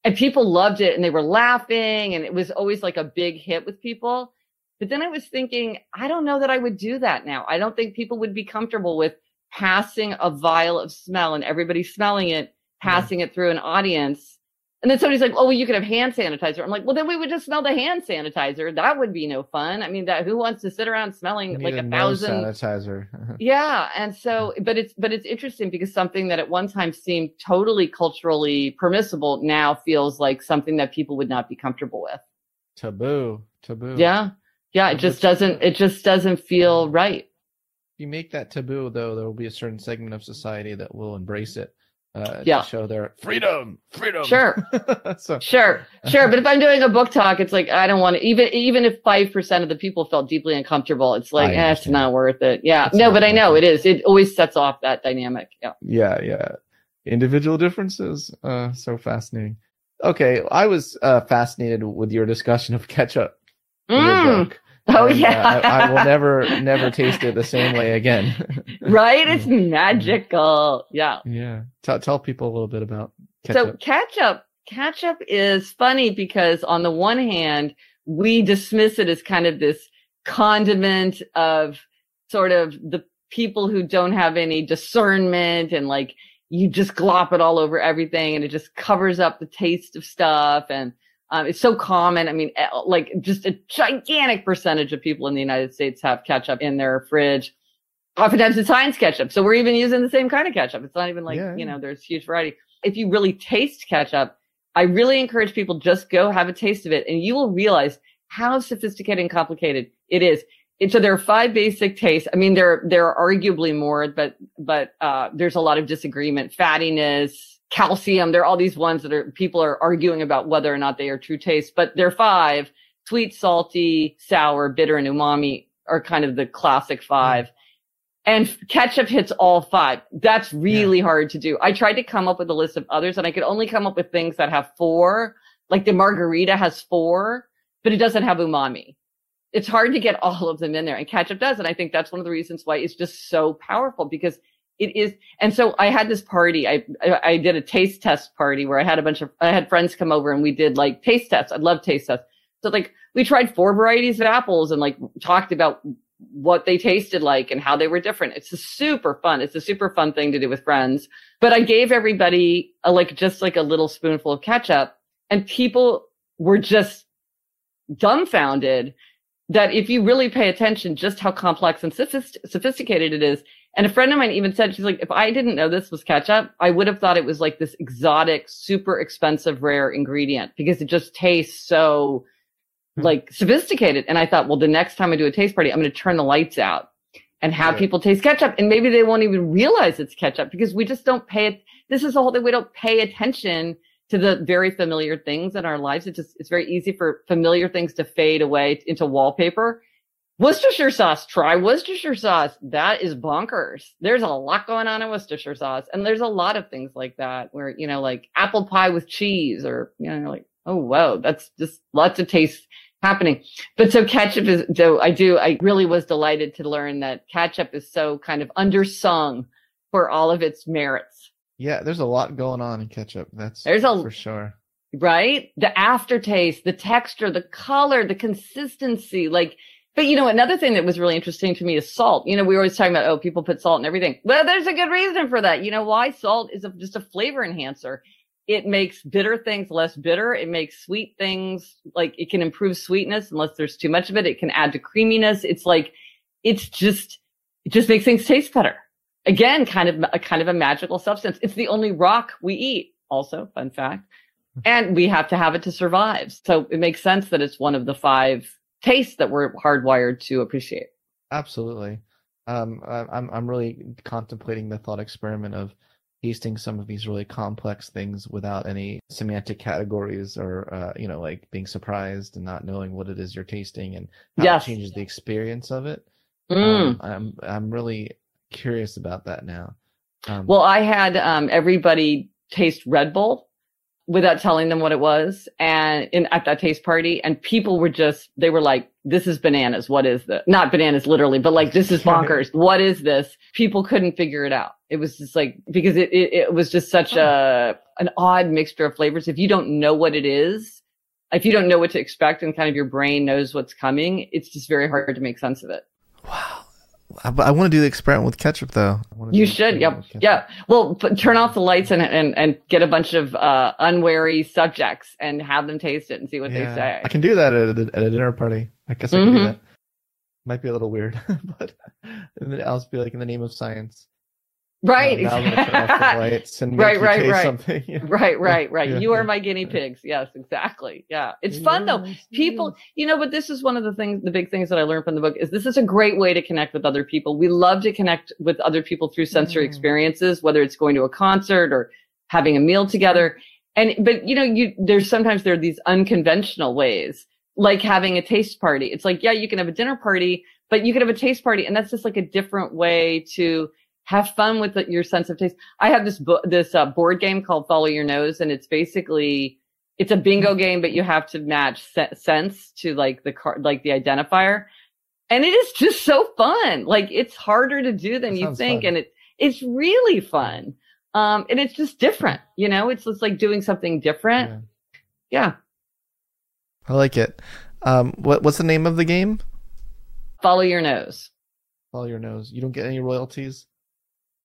And people loved it and they were laughing and it was always like a big hit with people. But then I was thinking, I don't know that I would do that now. I don't think people would be comfortable with passing a vial of smell and everybody smelling it, passing yeah. it through an audience. And then somebody's like, oh, well, you could have hand sanitizer. I'm like, well, then we would just smell the hand sanitizer. That would be no fun. I mean, that who wants to sit around smelling like a thousand sanitizer? Yeah. And so, but it's, but it's interesting because something that at one time seemed totally culturally permissible now feels like something that people would not be comfortable with. Taboo, taboo. Yeah. Yeah. It just doesn't, it just doesn't feel right. You make that taboo though, there will be a certain segment of society that will embrace it. Uh, yeah. To show their freedom, freedom. Sure, so. sure, sure. But if I'm doing a book talk, it's like, I don't want to, even, even if five percent of the people felt deeply uncomfortable, it's like, eh, it's not worth it. Yeah. It's no, but I know it. it is. It always sets off that dynamic. Yeah. Yeah. Yeah. Individual differences. Uh, so fascinating. Okay. I was uh, fascinated with your discussion of ketchup. Mm. Oh, and, yeah. uh, I, I will never, never taste it the same way again. Right? It's magical. Yeah. Yeah. T- tell people a little bit about ketchup. So ketchup, ketchup is funny because on the one hand, we dismiss it as kind of this condiment of sort of the people who don't have any discernment and like you just glop it all over everything and it just covers up the taste of stuff and Um, it's so common. I mean, like just a gigantic percentage of people in the United States have ketchup in their fridge. Oftentimes it's Heinz ketchup. So we're even using the same kind of ketchup. It's not even like, yeah. you know, there's huge variety. If you really taste ketchup, I really encourage people just go have a taste of it and you will realize how sophisticated and complicated it is. And so there are five basic tastes. I mean, there, there are arguably more, but, but, uh, there's a lot of disagreement, fattiness, calcium. There are all these ones that are people are arguing about whether or not they are true taste, but there are five: sweet, salty, sour, bitter, and umami are kind of the classic five. And ketchup hits all five. That's really yeah. hard to do. I tried to come up with a list of others and I could only come up with things that have four, like the margarita has four, but it doesn't have umami. it's hard to get all of them in there, and ketchup does. And I think that's one of the reasons why it's just so powerful, because it is. And so I had this party. I, I did a taste test party where I had a bunch of, I had friends come over and we did like taste tests. I love taste tests. So like we tried four varieties of apples and like talked about what they tasted like and how they were different. It's a super fun. It's a super fun thing to do with friends. But I gave everybody a, like just like a little spoonful of ketchup, and people were just dumbfounded that if you really pay attention, just how complex and sophisticated it is. And a friend of mine even said, she's like, if I didn't know this was ketchup, I would have thought it was like this exotic, super expensive, rare ingredient, because it just tastes so like sophisticated. And I thought, well, the next time I do a taste party, I'm going to turn the lights out and have right. people taste ketchup. And maybe they won't even realize it's ketchup, because we just don't pay it. This is the whole thing. We don't pay attention to the very familiar things in our lives. It just, it's very easy for familiar things to fade away into wallpaper. Worcestershire sauce, try Worcestershire sauce. That is bonkers. There's a lot going on in Worcestershire sauce. And there's a lot of things like that where, you know, like apple pie with cheese, or, you know, like, oh, whoa, that's just lots of taste happening. But so ketchup is, though I do, I really was delighted to learn that ketchup is so kind of undersung for all of its merits. Yeah, there's a lot going on in ketchup. That's there's a, for sure. Right? The aftertaste, the texture, the color, the consistency, like, but, you know, another thing that was really interesting to me is salt. You know, we were always talking about, oh, people put salt in everything. Well, there's a good reason for that. You know why? Salt is a, just a flavor enhancer. It makes bitter things less bitter. It makes sweet things, like it can improve sweetness unless there's too much of it. It can add to creaminess. It's like, it's just, it just makes things taste better. Again, kind of a kind of a magical substance. It's the only rock we eat. Also, fun fact. And we have to have it to survive. So it makes sense that it's one of the five taste that we're hardwired to appreciate. Absolutely. Um, I'm I'm really contemplating the thought experiment of tasting some of these really complex things without any semantic categories, or uh, you know, like being surprised and not knowing what it is you're tasting and how yes. it changes the experience of it. Mm. Um, I'm I'm really curious about that now. Um, well, I had um, everybody taste Red Bull without telling them what it was, and in at that taste party, and people were just, they were like, this is bananas. What is this? Not bananas literally, but like, this is bonkers. What is this? People couldn't figure it out. It was just like, because it, it, it was just such a, an odd mixture of flavors. If you don't know what it is, if you don't know what to expect and kind of your brain knows what's coming, it's just very hard to make sense of it. Wow. I, I want to do the experiment with ketchup, though. I want to you should. Yep. Yeah. Well, but turn off the lights and, and, and get a bunch of uh, unwary subjects and have them taste it and see what yeah. they say. I can do that at a, at a dinner party. I guess I can mm-hmm. do that. Might be a little weird, but and then I'll just be like, in the name of science. Right. Uh, exactly. Right, right, right. Yeah. right, right, right. Yeah. You are my guinea pigs. Yes, exactly. Yeah. It's fun yeah. though. People, you know, but this is one of the things, the big things that I learned from the book is this is a great way to connect with other people. We love to connect with other people through sensory mm. experiences, whether it's going to a concert or having a meal together. And, but you know, you, there's sometimes there are these unconventional ways, like having a taste party. It's like, yeah, you can have a dinner party, but you can have a taste party. And that's just like a different way to have fun with the, your sense of taste. I have this bo- this uh, board game called Follow Your Nose, and it's basically it's a bingo game, but you have to match se- sense to like the car- like the identifier, and it is just so fun. Like it's harder to do than that you think, fun. and it it's really fun, um, and it's just different. You know, it's just like doing something different. Yeah, yeah. I like it. Um, what what's the name of the game? Follow Your Nose. Follow Your Nose. You don't get any royalties.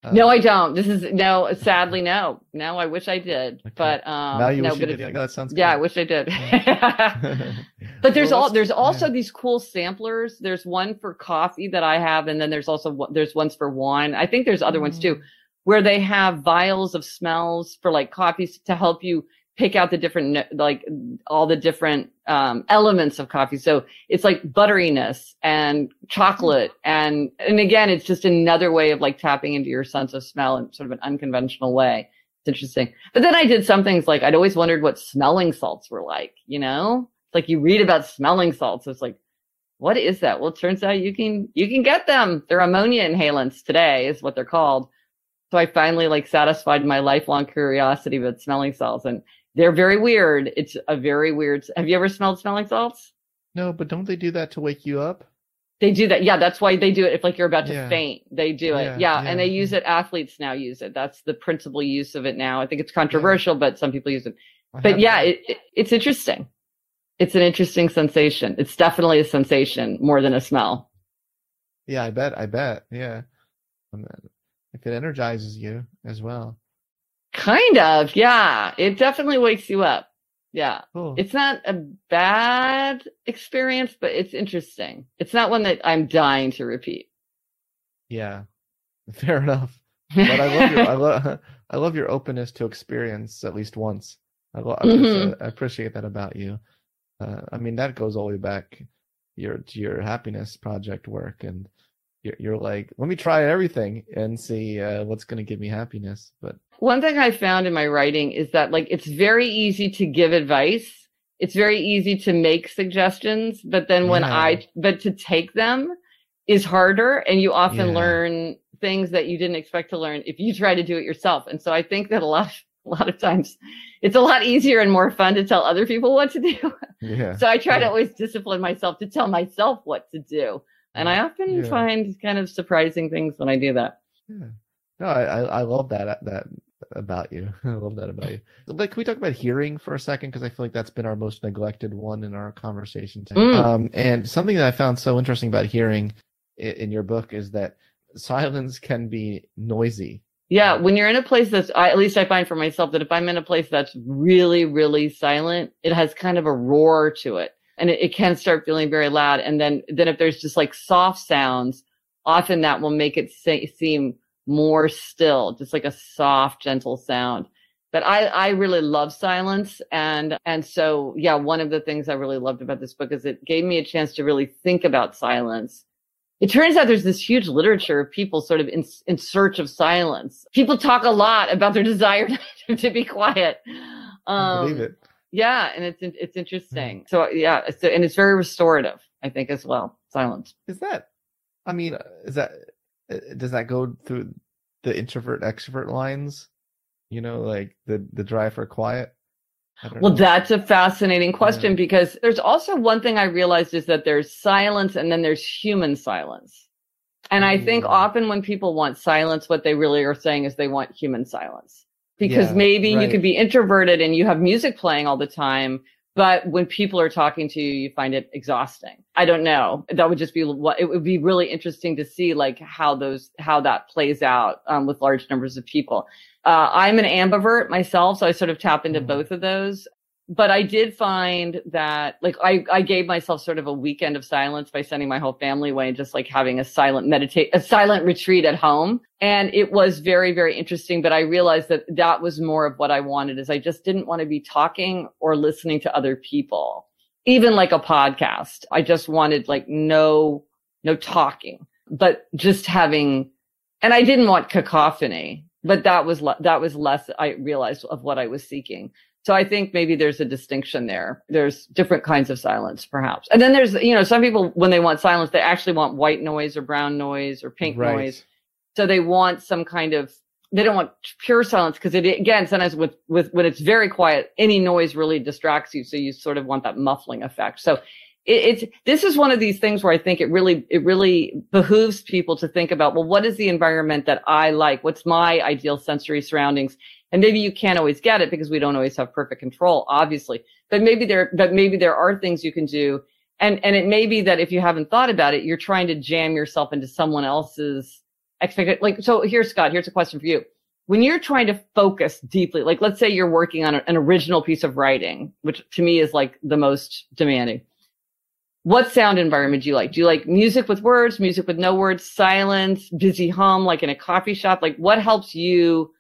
Uh, no, I don't. This is no. Sadly, no. No, I wish I did, okay. but um, now you no, wish but you did. No, that sounds. Cool. Yeah, I wish I did. Yeah. But there's well, all there's also yeah. these cool samplers. There's one for coffee that I have, and then there's also there's ones for wine. I think there's other mm. ones too, where they have vials of smells for like coffees to help you pick out the different like all the different um, elements of coffee. So it's like butteriness and chocolate. And, and again, it's just another way of like tapping into your sense of smell in sort of an unconventional way. It's interesting. But then I did some things like I'd always wondered what smelling salts were like, you know, it's like you read about smelling salts. It's like, what is that? Well, it turns out you can, you can get them. They're ammonia inhalants today is what they're called. So I finally like satisfied my lifelong curiosity about smelling salts, and they're very weird. It's a very weird. Have you ever smelled smelling salts? No, but don't they do that to wake you up? They do that. Yeah, that's why they do it. If like you're about to yeah. faint, they do it. Yeah, yeah. yeah. And they use it. Athletes now use it. That's the principal use of it now. I think it's controversial, yeah. but some people use it. I but yeah, it, it, it's interesting. It's an interesting sensation. It's definitely a sensation more than a smell. Yeah, I bet. I bet. Yeah. If it energizes you as well. Kind of. Yeah. It definitely wakes you up. Yeah. Cool. It's not a bad experience, but it's interesting. It's not one that I'm dying to repeat. Yeah. Fair enough. But I love your I love I love your openness to experience at least once. I, lo- mm-hmm. I appreciate that about you. Uh, I mean, that goes all the way back your to your Happiness Project work, and you're, you're like, let me try everything and see uh, what's going to give me happiness. But one thing I found in my writing is that, like, it's very easy to give advice. It's very easy to make suggestions, but then when yeah. I, but to take them is harder, and you often yeah. learn things that you didn't expect to learn if you try to do it yourself. And so I think that a lot of, a lot of times it's a lot easier and more fun to tell other people what to do. Yeah. So I try yeah. to always discipline myself to tell myself what to do. And I often yeah. find kind of surprising things when I do that. Yeah. No, I, I, I love that, that, about you. I love that about you. But can we talk about hearing for a second? Because I feel like that's been our most neglected one in our conversation today. Mm. Um, and something that I found so interesting about hearing in, in your book is that silence can be noisy. Yeah. When you're in a place that's, I, at least I find for myself that if I'm in a place that's really, really silent, it has kind of a roar to it, and it, it can start feeling very loud. And then, then if there's just like soft sounds, often that will make it say, seem more still, just like a soft, gentle sound. But I, I really love silence. And, and so, yeah, one of the things I really loved about this book is it gave me a chance to really think about silence. It turns out there's this huge literature of people sort of in, in search of silence. People talk a lot about their desire to, to be quiet. Um, I believe it. Yeah. And it's, it's interesting. Mm. So yeah. So, and it's very restorative, I think, as well. Silence. Is that, I mean, is that, does that go through the introvert extrovert lines? You know, like the, the drive for quiet? Well, know. That's a fascinating question, yeah. because there's also one thing I realized is that there's silence and then there's human silence. And I think yeah. often when people want silence, what they really are saying is they want human silence, because yeah, maybe right. you could be introverted and you have music playing all the time, but when people are talking to you, you find it exhausting. I don't know. That would just be what it would be really interesting to see, like how those, how that plays out um, with large numbers of people. Uh, I'm an ambivert myself, so I sort of tap into mm-hmm. both of those. But I did find that, like, I, I gave myself sort of a weekend of silence by sending my whole family away and just like having a silent meditate, a silent retreat at home. And it was very, very interesting. But I realized that that was more of what I wanted, is I just didn't want to be talking or listening to other people, even like a podcast. I just wanted like no, no talking, but just having, and I didn't want cacophony. But that was, that was less, I realized, of what I was seeking. So I think maybe there's a distinction there. There's different kinds of silence, perhaps. And then there's, you know, some people, when they want silence, they actually want white noise or brown noise or pink right. noise. So they want some kind of, they don't want pure silence, because it, again, sometimes with, with, when it's very quiet, any noise really distracts you. So you sort of want that muffling effect. So It, it's, this is one of these things where I think it really, it really behooves people to think about, well, what is the environment that I like? What's my ideal sensory surroundings? And maybe you can't always get it, because we don't always have perfect control, obviously, but maybe there, but maybe there are things you can do. And, and it may be that if you haven't thought about it, you're trying to jam yourself into someone else's expectation. Like, so here, Scott, here's a question for you. When you're trying to focus deeply, like let's say you're working on a, an original piece of writing, which to me is like the most demanding. What sound environment do you like? Do you like music with words, music with no words, silence, busy hum, like in a coffee shop? Like what helps you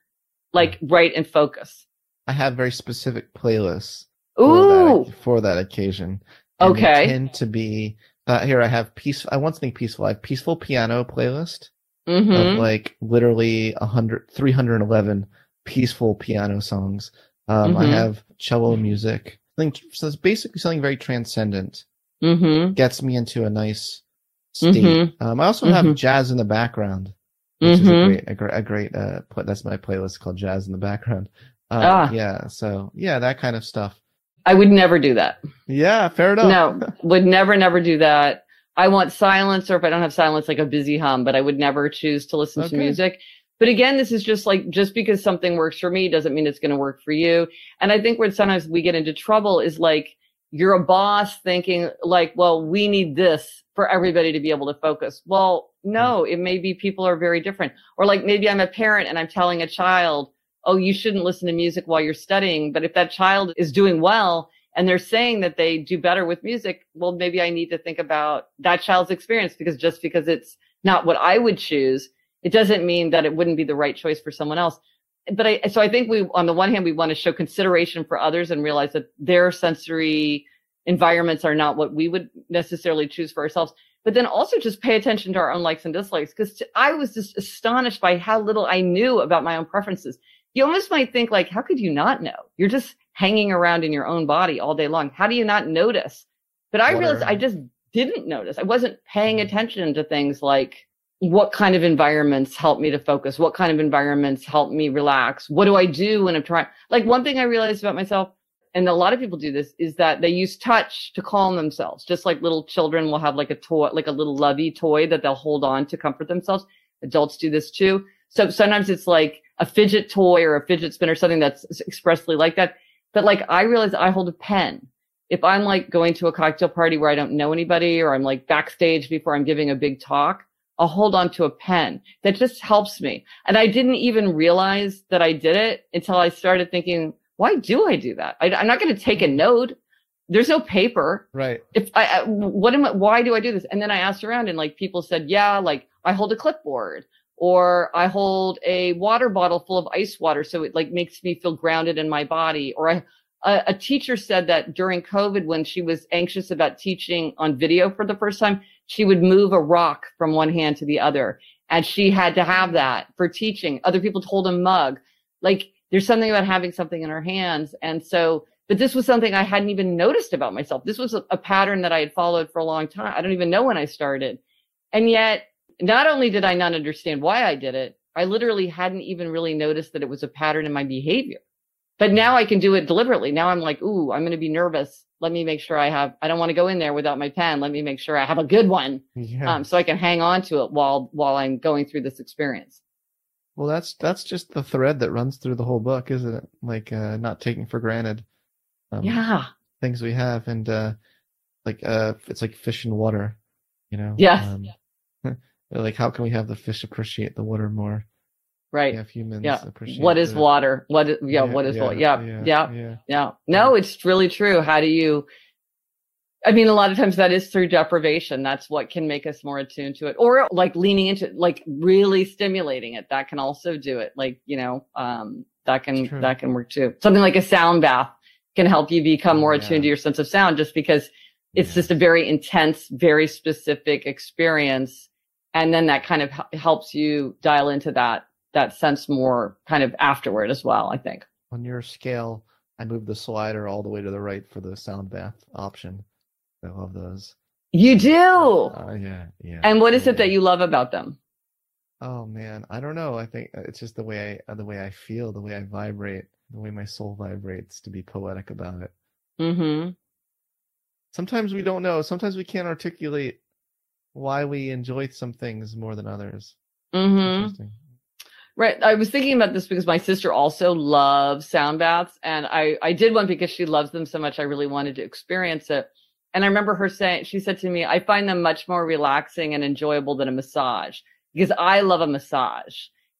like write and focus? I have very specific playlists Ooh. For, that, for that occasion. And okay. They tend to be, uh, here I have peace. I want something peaceful. I have peaceful piano playlist mm-hmm. of like literally one hundred, three hundred eleven peaceful piano songs. Um, mm-hmm. I have cello music. I think, so it's basically something very transcendent. Mm-hmm. Gets me into a nice state. Mm-hmm. Um, I also have mm-hmm. jazz in the background, which mm-hmm. is a great, a great, a great uh, pl- that's my playlist called Jazz in the Background. Uh, ah. Yeah, so yeah, that kind of stuff. I would never do that. Yeah, fair enough. No, would never, never do that. I want silence, or if I don't have silence, like a busy hum, but I would never choose to listen okay. to music. But again, this is just like, just because something works for me doesn't mean it's going to work for you. And I think where sometimes we get into trouble is like, you're a boss thinking like, well, we need this for everybody to be able to focus. Well, no, it may be people are very different. Or like maybe I'm a parent and I'm telling a child, oh, you shouldn't listen to music while you're studying. But if that child is doing well and they're saying that they do better with music, well, maybe I need to think about that child's experience, because just because it's not what I would choose, it doesn't mean that it wouldn't be the right choice for someone else. But I, so I think we, on the one hand, we want to show consideration for others and realize that their sensory environments are not what we would necessarily choose for ourselves. But then also just pay attention to our own likes and dislikes, because I was just astonished by how little I knew about my own preferences. You almost might think like, how could you not know? You're just hanging around in your own body all day long. How do you not notice? But I Water. realized I just didn't notice. I wasn't paying attention to things like, what kind of environments help me to focus? What kind of environments help me relax? What do I do when I'm trying? Like one thing I realized about myself, and a lot of people do this, is that they use touch to calm themselves. Just like little children will have like a toy, like a little lovey toy that they'll hold on to comfort themselves. Adults do this too. So sometimes it's like a fidget toy or a fidget spinner, something that's expressly like that. But like I realized I hold a pen. If I'm like going to a cocktail party where I don't know anybody, or I'm like backstage before I'm giving a big talk, I'll hold on to a pen. That just helps me. And I didn't even realize that I did it until I started thinking, why do I do that? I, I'm not going to take a note. There's no paper. Right. If I, I, what am I, why do I do this? And then I asked around and like people said, yeah, like I hold a clipboard or I hold a water bottle full of ice water. So it like makes me feel grounded in my body. Or I, a, a teacher said that during COVID, when she was anxious about teaching on video for the first time, she would move a rock from one hand to the other, and she had to have that for teaching. Other people told a mug. Like there's something about having something in her hands. And so, but this was something I hadn't even noticed about myself. This was a, a pattern that I had followed for a long time. I don't even know when I started. And yet not only did I not understand why I did it, I literally hadn't even really noticed that it was a pattern in my behavior. But now I can do it deliberately. Now I'm like, ooh, I'm going to be nervous. Let me make sure I have, I don't want to go in there without my pen. Let me make sure I have a good one. Yeah. Um, so I can hang on to it while, while I'm going through this experience. Well, that's, that's just the thread that runs through the whole book, isn't it? Like, uh, not taking for granted. Um, yeah. Things we have. And, uh, like, uh, it's like fish and water, you know? Yes. Um, yeah. Like, how can we have the fish appreciate the water more? Right. Yeah, humans yeah. appreciate what is the, water? What is, yeah, yeah, what is yeah, water? Yeah yeah, yeah. yeah. Yeah. No, it's really true. How do you, I mean, a lot of times that is through deprivation. That's what can make us more attuned to it, or like leaning into, like really stimulating it. That can also do it. Like, you know, um, that can, that can work too. Something like a sound bath can help you become more yeah. attuned to your sense of sound, just because it's yeah. just a very intense, very specific experience. And then that kind of helps you dial into that. that sense more kind of afterward as well, I think. On your scale, I moved the slider all the way to the right for the sound bath option. I love those. You do? Uh, yeah, yeah. And what is yeah. it that you love about them? Oh man, I don't know. I think it's just the way I, the way I feel, the way I vibrate, the way my soul vibrates, to be poetic about it. Mm-hmm. Sometimes we don't know. Sometimes we can't articulate why we enjoy some things more than others. Mm-hmm. Interesting. Right. I was thinking about this because my sister also loves sound baths, and I, I did one because she loves them so much. I really wanted to experience it. And I remember her saying, she said to me, I find them much more relaxing and enjoyable than a massage, because I love a massage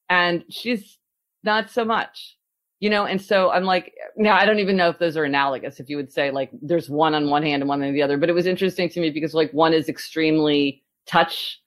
and she's not so much, you know? And so I'm like, now I don't even know if those are analogous, if you would say like there's one on one hand and one on the other, but it was interesting to me because like one is extremely touch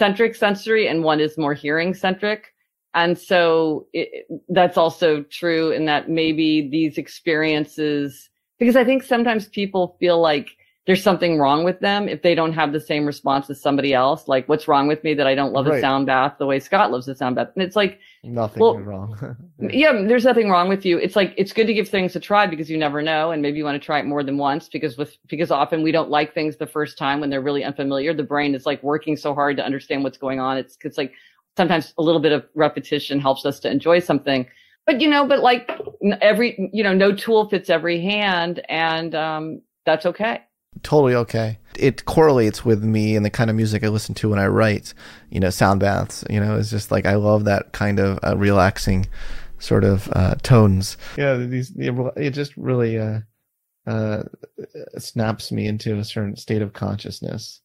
centric sensory and one is more hearing centric. And so it, that's also true in that maybe these experiences, because I think sometimes people feel like there's something wrong with them if they don't have the same response as somebody else. Like, what's wrong with me that I don't love right. a sound bath the way Scott loves a sound bath? And it's like, nothing well, wrong. yeah, there's nothing wrong with you. It's like, it's good to give things a try because you never know. And maybe you want to try it more than once, because with, because often we don't like things the first time when they're really unfamiliar. The brain is like working so hard to understand what's going on. It's, it's like, sometimes a little bit of repetition helps us to enjoy something. But, you know, but like every, you know, no tool fits every hand, and um, that's okay. Totally okay. It correlates with me and the kind of music I listen to when I write, you know, sound baths, you know, it's just like, I love that kind of uh, relaxing sort of uh, tones. Yeah, these it just really uh, uh, snaps me into a certain state of consciousness.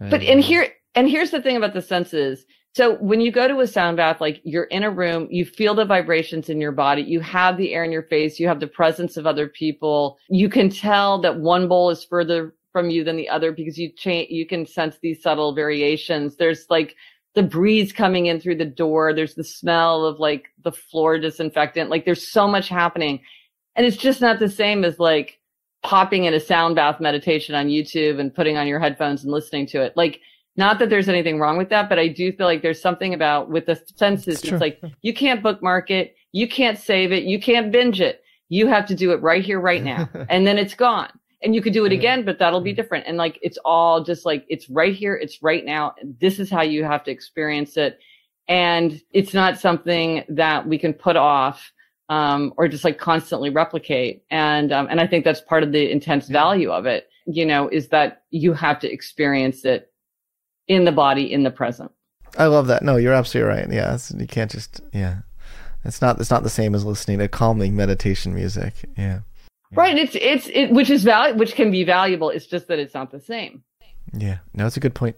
And, but and here, and here's the thing about the senses. So when you go to a sound bath, like you're in a room, you feel the vibrations in your body, you have the air in your face, you have the presence of other people. You can tell that one bowl is further from you than the other because you cha- you can sense these subtle variations. There's like the breeze coming in through the door. There's the smell of like the floor disinfectant. Like there's so much happening. And it's just not the same as like popping in a sound bath meditation on YouTube and putting on your headphones and listening to it. Like, not that there's anything wrong with that, but I do feel like there's something about with the senses. It's, it's like you can't bookmark it. You can't save it. You can't binge it. You have to do it right here, right now. And then it's gone. And you could do it again, but that'll be different. And like, it's all just like, it's right here. It's right now. This is how you have to experience it. And it's not something that we can put off um, or just like constantly replicate. And, um, and I think that's part of the intense value of it, you know, is that you have to experience it in the body, in the present. I love that. No, you're absolutely right. Yeah, it's, you can't just, yeah. It's not It's not the same as listening to calming meditation music. Yeah. Right. It's, it's, it, which is val- which can be valuable. It's just that it's not the same. Yeah. No, that's a good point.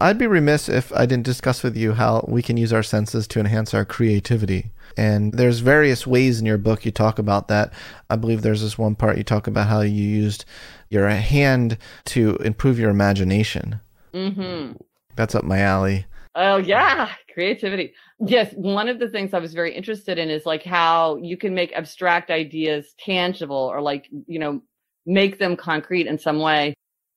I'd be remiss if I didn't discuss with you how we can use our senses to enhance our creativity. And there's various ways in your book you talk about that. I believe there's this one part you talk about how you used your hand to improve your imagination. Mm-hmm. That's up my alley. Oh, yeah. Creativity. Yes. One of the things I was very interested in is like how you can make abstract ideas tangible or like, you know, make them concrete in some way.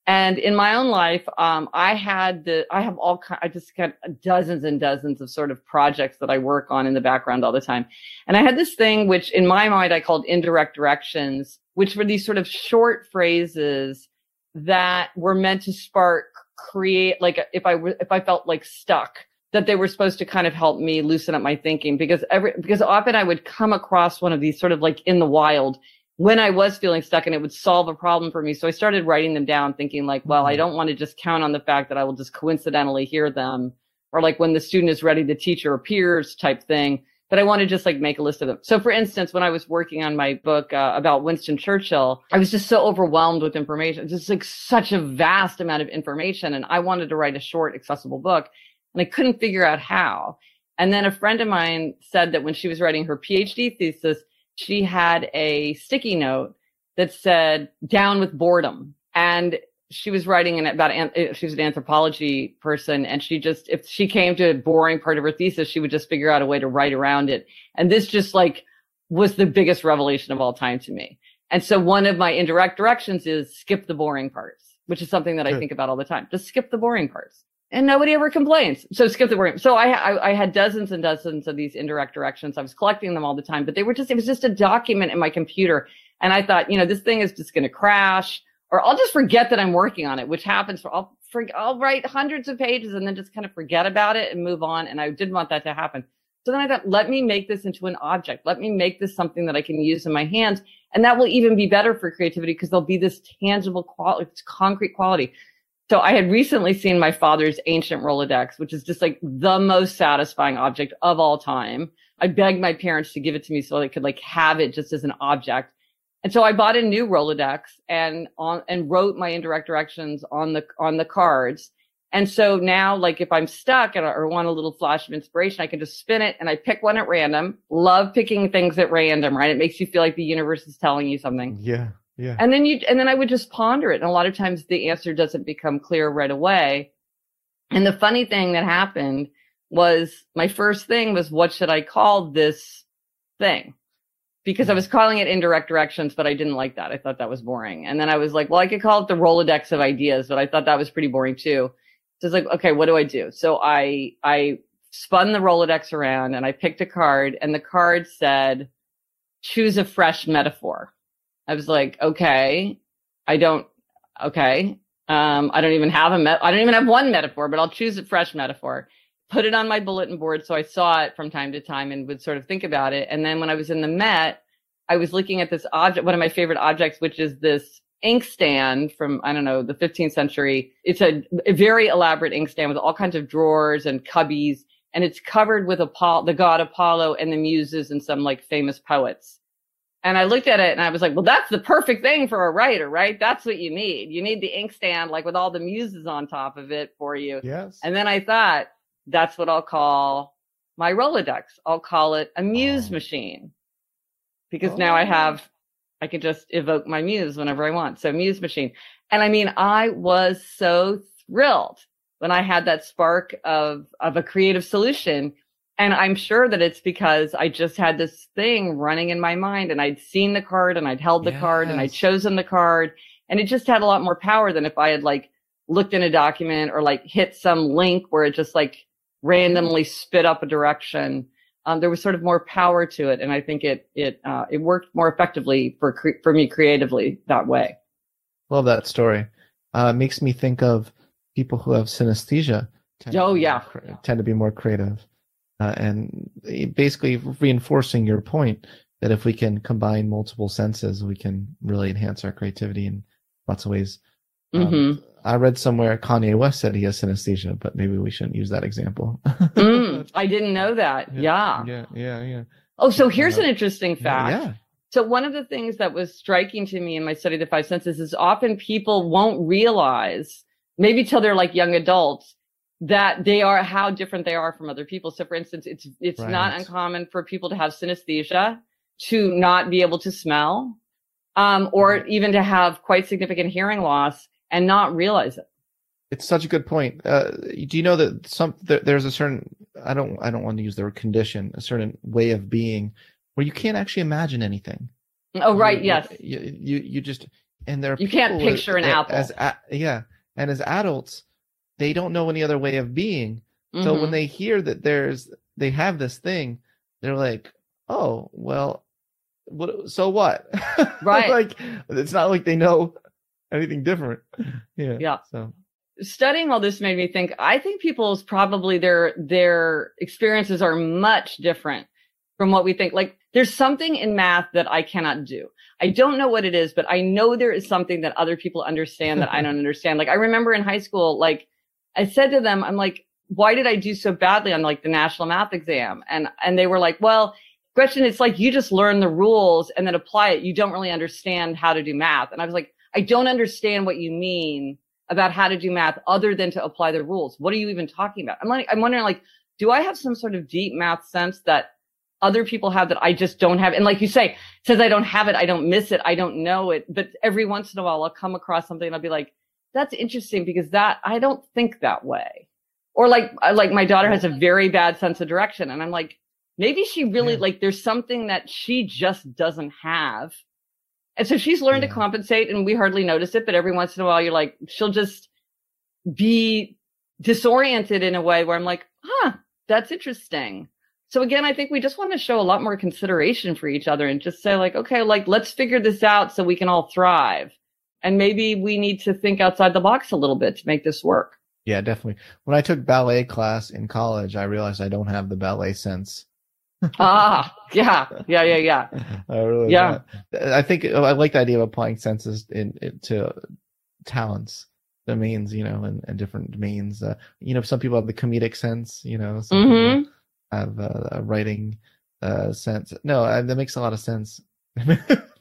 And in my own life, um, I had the, I have all, I just got dozens and dozens of sort of projects that I work on in the background all the time. And I had this thing, which in my mind, I called indirect directions, which were these sort of short phrases that were meant to spark, create, like if I were, if I felt like stuck, that they were supposed to kind of help me loosen up my thinking, because every, because often I would come across one of these sort of like in the wild when I was feeling stuck, and it would solve a problem for me. So I started writing them down thinking like, well, I don't want to just count on the fact that I will just coincidentally hear them, or like when the student is ready, the teacher appears type thing. But I want to just like make a list of them. So for instance, when I was working on my book uh, about Winston Churchill, I was just so overwhelmed with information, just like such a vast amount of information. And I wanted to write a short, accessible book, and I couldn't figure out how. And then a friend of mine said that when she was writing her PhD thesis, she had a sticky note that said down with boredom. And she was writing an, about, she was an anthropology person, and she just, if she came to a boring part of her thesis, she would just figure out a way to write around it. And this just like was the biggest revelation of all time to me. And so one of my indirect directions is skip the boring parts, which is something that I think about all the time. Just skip the boring parts. And nobody ever complains. So skip the word. So I, I I had dozens and dozens of these indirect directions. I was collecting them all the time, but they were just, it was just a document in my computer. And I thought, you know, this thing is just going to crash, or I'll just forget that I'm working on it, which happens. For, I'll, for, I'll write hundreds of pages and then just kind of forget about it and move on. And I didn't want that to happen. So then I thought, let me make this into an object. Let me make this something that I can use in my hands. And that will even be better for creativity because there'll be this tangible quality, concrete quality. So I had recently seen my father's ancient Rolodex, which is just like the most satisfying object of all time. I begged my parents to give it to me so they could like have it just as an object. And so I bought a new Rolodex and on, and wrote my indirect directions on the, on the cards. And so now like if I'm stuck and I, or want a little flash of inspiration, I can just spin it and I pick one at random. Love picking things at random, right? It makes you feel like the universe is telling you something. Yeah. Yeah. And then you, and then I would just ponder it. And a lot of times the answer doesn't become clear right away. And the funny thing that happened was my first thing was, what should I call this thing? Because I was calling it indirect directions, but I didn't like that. I thought that was boring. And then I was like, well, I could call it the Rolodex of ideas, but I thought that was pretty boring too. So it's like, okay, what do I do? So I, I spun the Rolodex around and I picked a card, and the card said, choose a fresh metaphor. I was like, okay, I don't, okay. Um, I don't even have a, me- I don't even have one metaphor, but I'll choose a fresh metaphor. put it on my bulletin board. So I saw it from time to time and would sort of think about it. And then when I was in the Met, I was looking at this object, one of my favorite objects, which is this inkstand from, I don't know, the fifteenth century. It's a, a very elaborate inkstand with all kinds of drawers and cubbies. And it's covered with Apollo, the god Apollo and the muses and some like famous poets. And I looked at it and I was like, well, that's the perfect thing for a writer, right? That's what you need. You need the inkstand like with all the muses on top of it for you. Yes. And then I thought, that's what I'll call my Rolodex. I'll call it a muse oh. machine because oh. now I have, I can just evoke my muse whenever I want. So muse machine. And I mean, I was so thrilled when I had that spark of, of a creative solution. And I'm sure that it's because I just had this thing running in my mind and I'd seen the card and I'd held the yes. card and I'd chosen the card. And it just had a lot more power than if I had like looked in a document or like hit some link where it just like randomly spit up a direction. Um, there was sort of more power to it. And I think it, it, uh, it worked more effectively for, cre- for me creatively that way. Love that story. Uh, it makes me think of people who have synesthesia. Oh, yeah. More, tend to be more creative. Uh, and basically reinforcing your point that if we can combine multiple senses, we can really enhance our creativity in lots of ways. Um, mm-hmm. I read somewhere Kanye West said he has synesthesia, but maybe we shouldn't use that example. mm, I didn't know that. Yeah. Yeah. Yeah. Yeah. yeah. Oh, so here's uh, an interesting fact. Yeah, yeah. So one of the things that was striking to me in my study of the five senses is often people won't realize, maybe till they're like young adults, that they are how different they are from other people. So for instance, it's, it's right. not uncommon for people to have synesthesia, to not be able to smell, um, or right. even to have quite significant hearing loss and not realize it. It's such a good point. Uh, do you know that some, there, there's a certain, I don't, I don't want to use the word condition, a certain way of being where you can't actually imagine anything. Oh, right. You, yes. You, you, you just, and there are you can't picture as, an apple. As, as, yeah. And as adults, they don't know any other way of being. Mm-hmm. So when they hear that there's, they have this thing, they're like, oh, well, what, so what? Right. Like, it's not like they know anything different. Yeah. Yeah. So studying all this made me think, I think people's probably their, their experiences are much different from what we think. Like there's something in math that I cannot do. I don't know what it is, but I know there is something that other people understand that I don't understand. Like I remember in high school, like, I said to them, I'm like, why did I do so badly on like the national math exam? And, and they were like, well, Gretchen, it's like you just learn the rules and then apply it. You don't really understand how to do math. And I was like, I don't understand what you mean about how to do math other than to apply the rules. What are you even talking about? I'm like, I'm wondering, like, do I have some sort of deep math sense that other people have that I just don't have? And like you say, since I don't have it, I don't miss it. I don't know it. But every once in a while, I'll come across something and I'll be like, that's interesting because that I don't think that way. Or like, like my daughter has a very bad sense of direction. And I'm like, maybe she really yeah. like, there's something that she just doesn't have. And so she's learned yeah. to compensate and we hardly notice it. But every once in a while, you're like, she'll just be disoriented in a way where I'm like, huh, that's interesting. So again, I think we just want to show a lot more consideration for each other and just say like, okay, like, let's figure this out so we can all thrive. And maybe we need to think outside the box a little bit to make this work. Yeah, definitely. When I took ballet class in college, I realized I don't have the ballet sense. ah, yeah, yeah, yeah, yeah. I really yeah. Don't. I think I like the idea of applying senses in, in to talents, domains, you know, and, and different domains. Uh, you know, some people have the comedic sense, you know, some mm-hmm. people have uh, a writing uh, sense. No, I, that makes a lot of sense.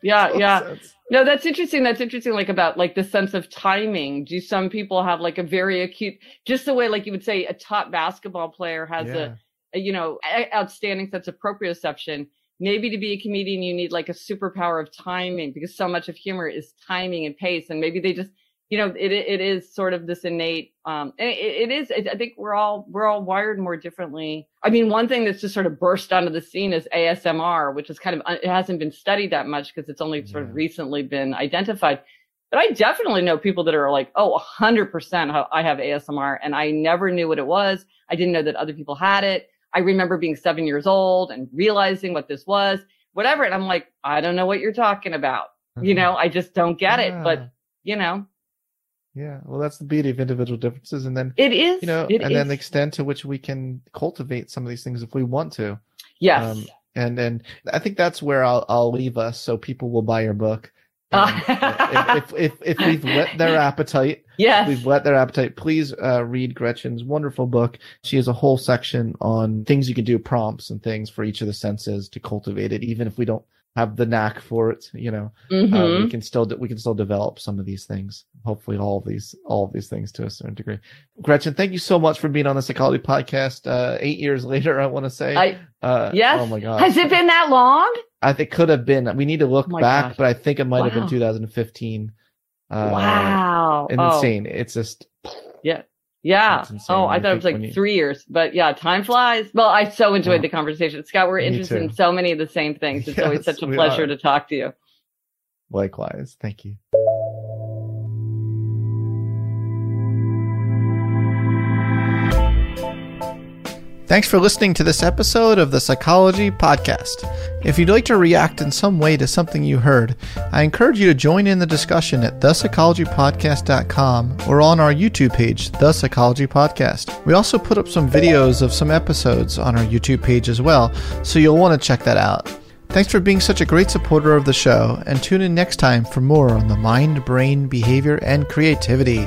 yeah, yeah. Sense. No, that's interesting. That's interesting. Like about like the sense of timing. Do some people have like a very acute, just the way like you would say a top basketball player has yeah. a, a, you know, a, outstanding sense of proprioception. Maybe to be a comedian, you need like a superpower of timing because so much of humor is timing and pace. And maybe they just, you know, it it is sort of this innate. Um, it, it is. It, I think we're all we're all wired more differently. I mean, one thing that's just sort of burst onto the scene is A S M R, which is kind of it hasn't been studied that much because it's only sort yeah. of recently been identified. But I definitely know people that are like, oh, one hundred percent I have A S M R, and I never knew what it was. I didn't know that other people had it. I remember being seven years old and realizing what this was, whatever. And I'm like, I don't know what you're talking about. Mm-hmm. You know, I just don't get yeah. it. But you know. Yeah. Well, that's the beauty of individual differences. And then it is, you know, and is. then the extent to which we can cultivate some of these things if we want to. Yes. Um, and, and I think that's where I'll, I'll leave us. So people will buy your book. Um, if, if, if, if we've whet their appetite, yes. we've whet their appetite, please uh, read Gretchen's wonderful book. She has a whole section on things you can do, prompts and things for each of the senses to cultivate it. Even if we don't have the knack for it, you know, mm-hmm. uh, we can still, we can still develop some of these things. Hopefully all of these, all of these things to a certain degree. Gretchen, thank you so much for being on the Psychology Podcast. Uh, eight years later, I want to say, I, uh, yes. Oh my God. Has it been that long? I think it could have been. We need to look oh back, gosh. but I think it might wow. have been two thousand fifteen. Uh, wow. Insane. Oh. It's just. Yeah. Yeah. Oh, I, I thought it was like you... three years, but yeah, time flies. Well, I so enjoyed oh. the conversation. Scott, we're Me interested too. in so many of the same things. It's yes, always such a pleasure are. to talk to you. Likewise. Thank you. Thanks for listening to this episode of the Psychology Podcast. If you'd like to react in some way to something you heard, I encourage you to join in the discussion at the psychology podcast dot com or on our YouTube page, The Psychology Podcast. We also put up some videos of some episodes on our YouTube page as well, so you'll want to check that out. Thanks for being such a great supporter of the show, and tune in next time for more on the mind, brain, behavior, and creativity.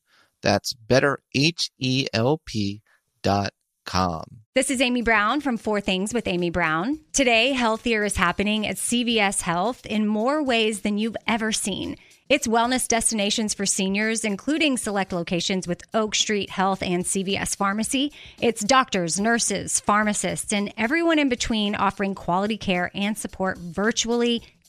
That's better help dot com. This is Amy Brown from Four Things with Amy Brown. Today, healthier is happening at C V S Health in more ways than you've ever seen. It's wellness destinations for seniors, including select locations with Oak Street Health and C V S Pharmacy. It's doctors, nurses, pharmacists, and everyone in between offering quality care and support virtually,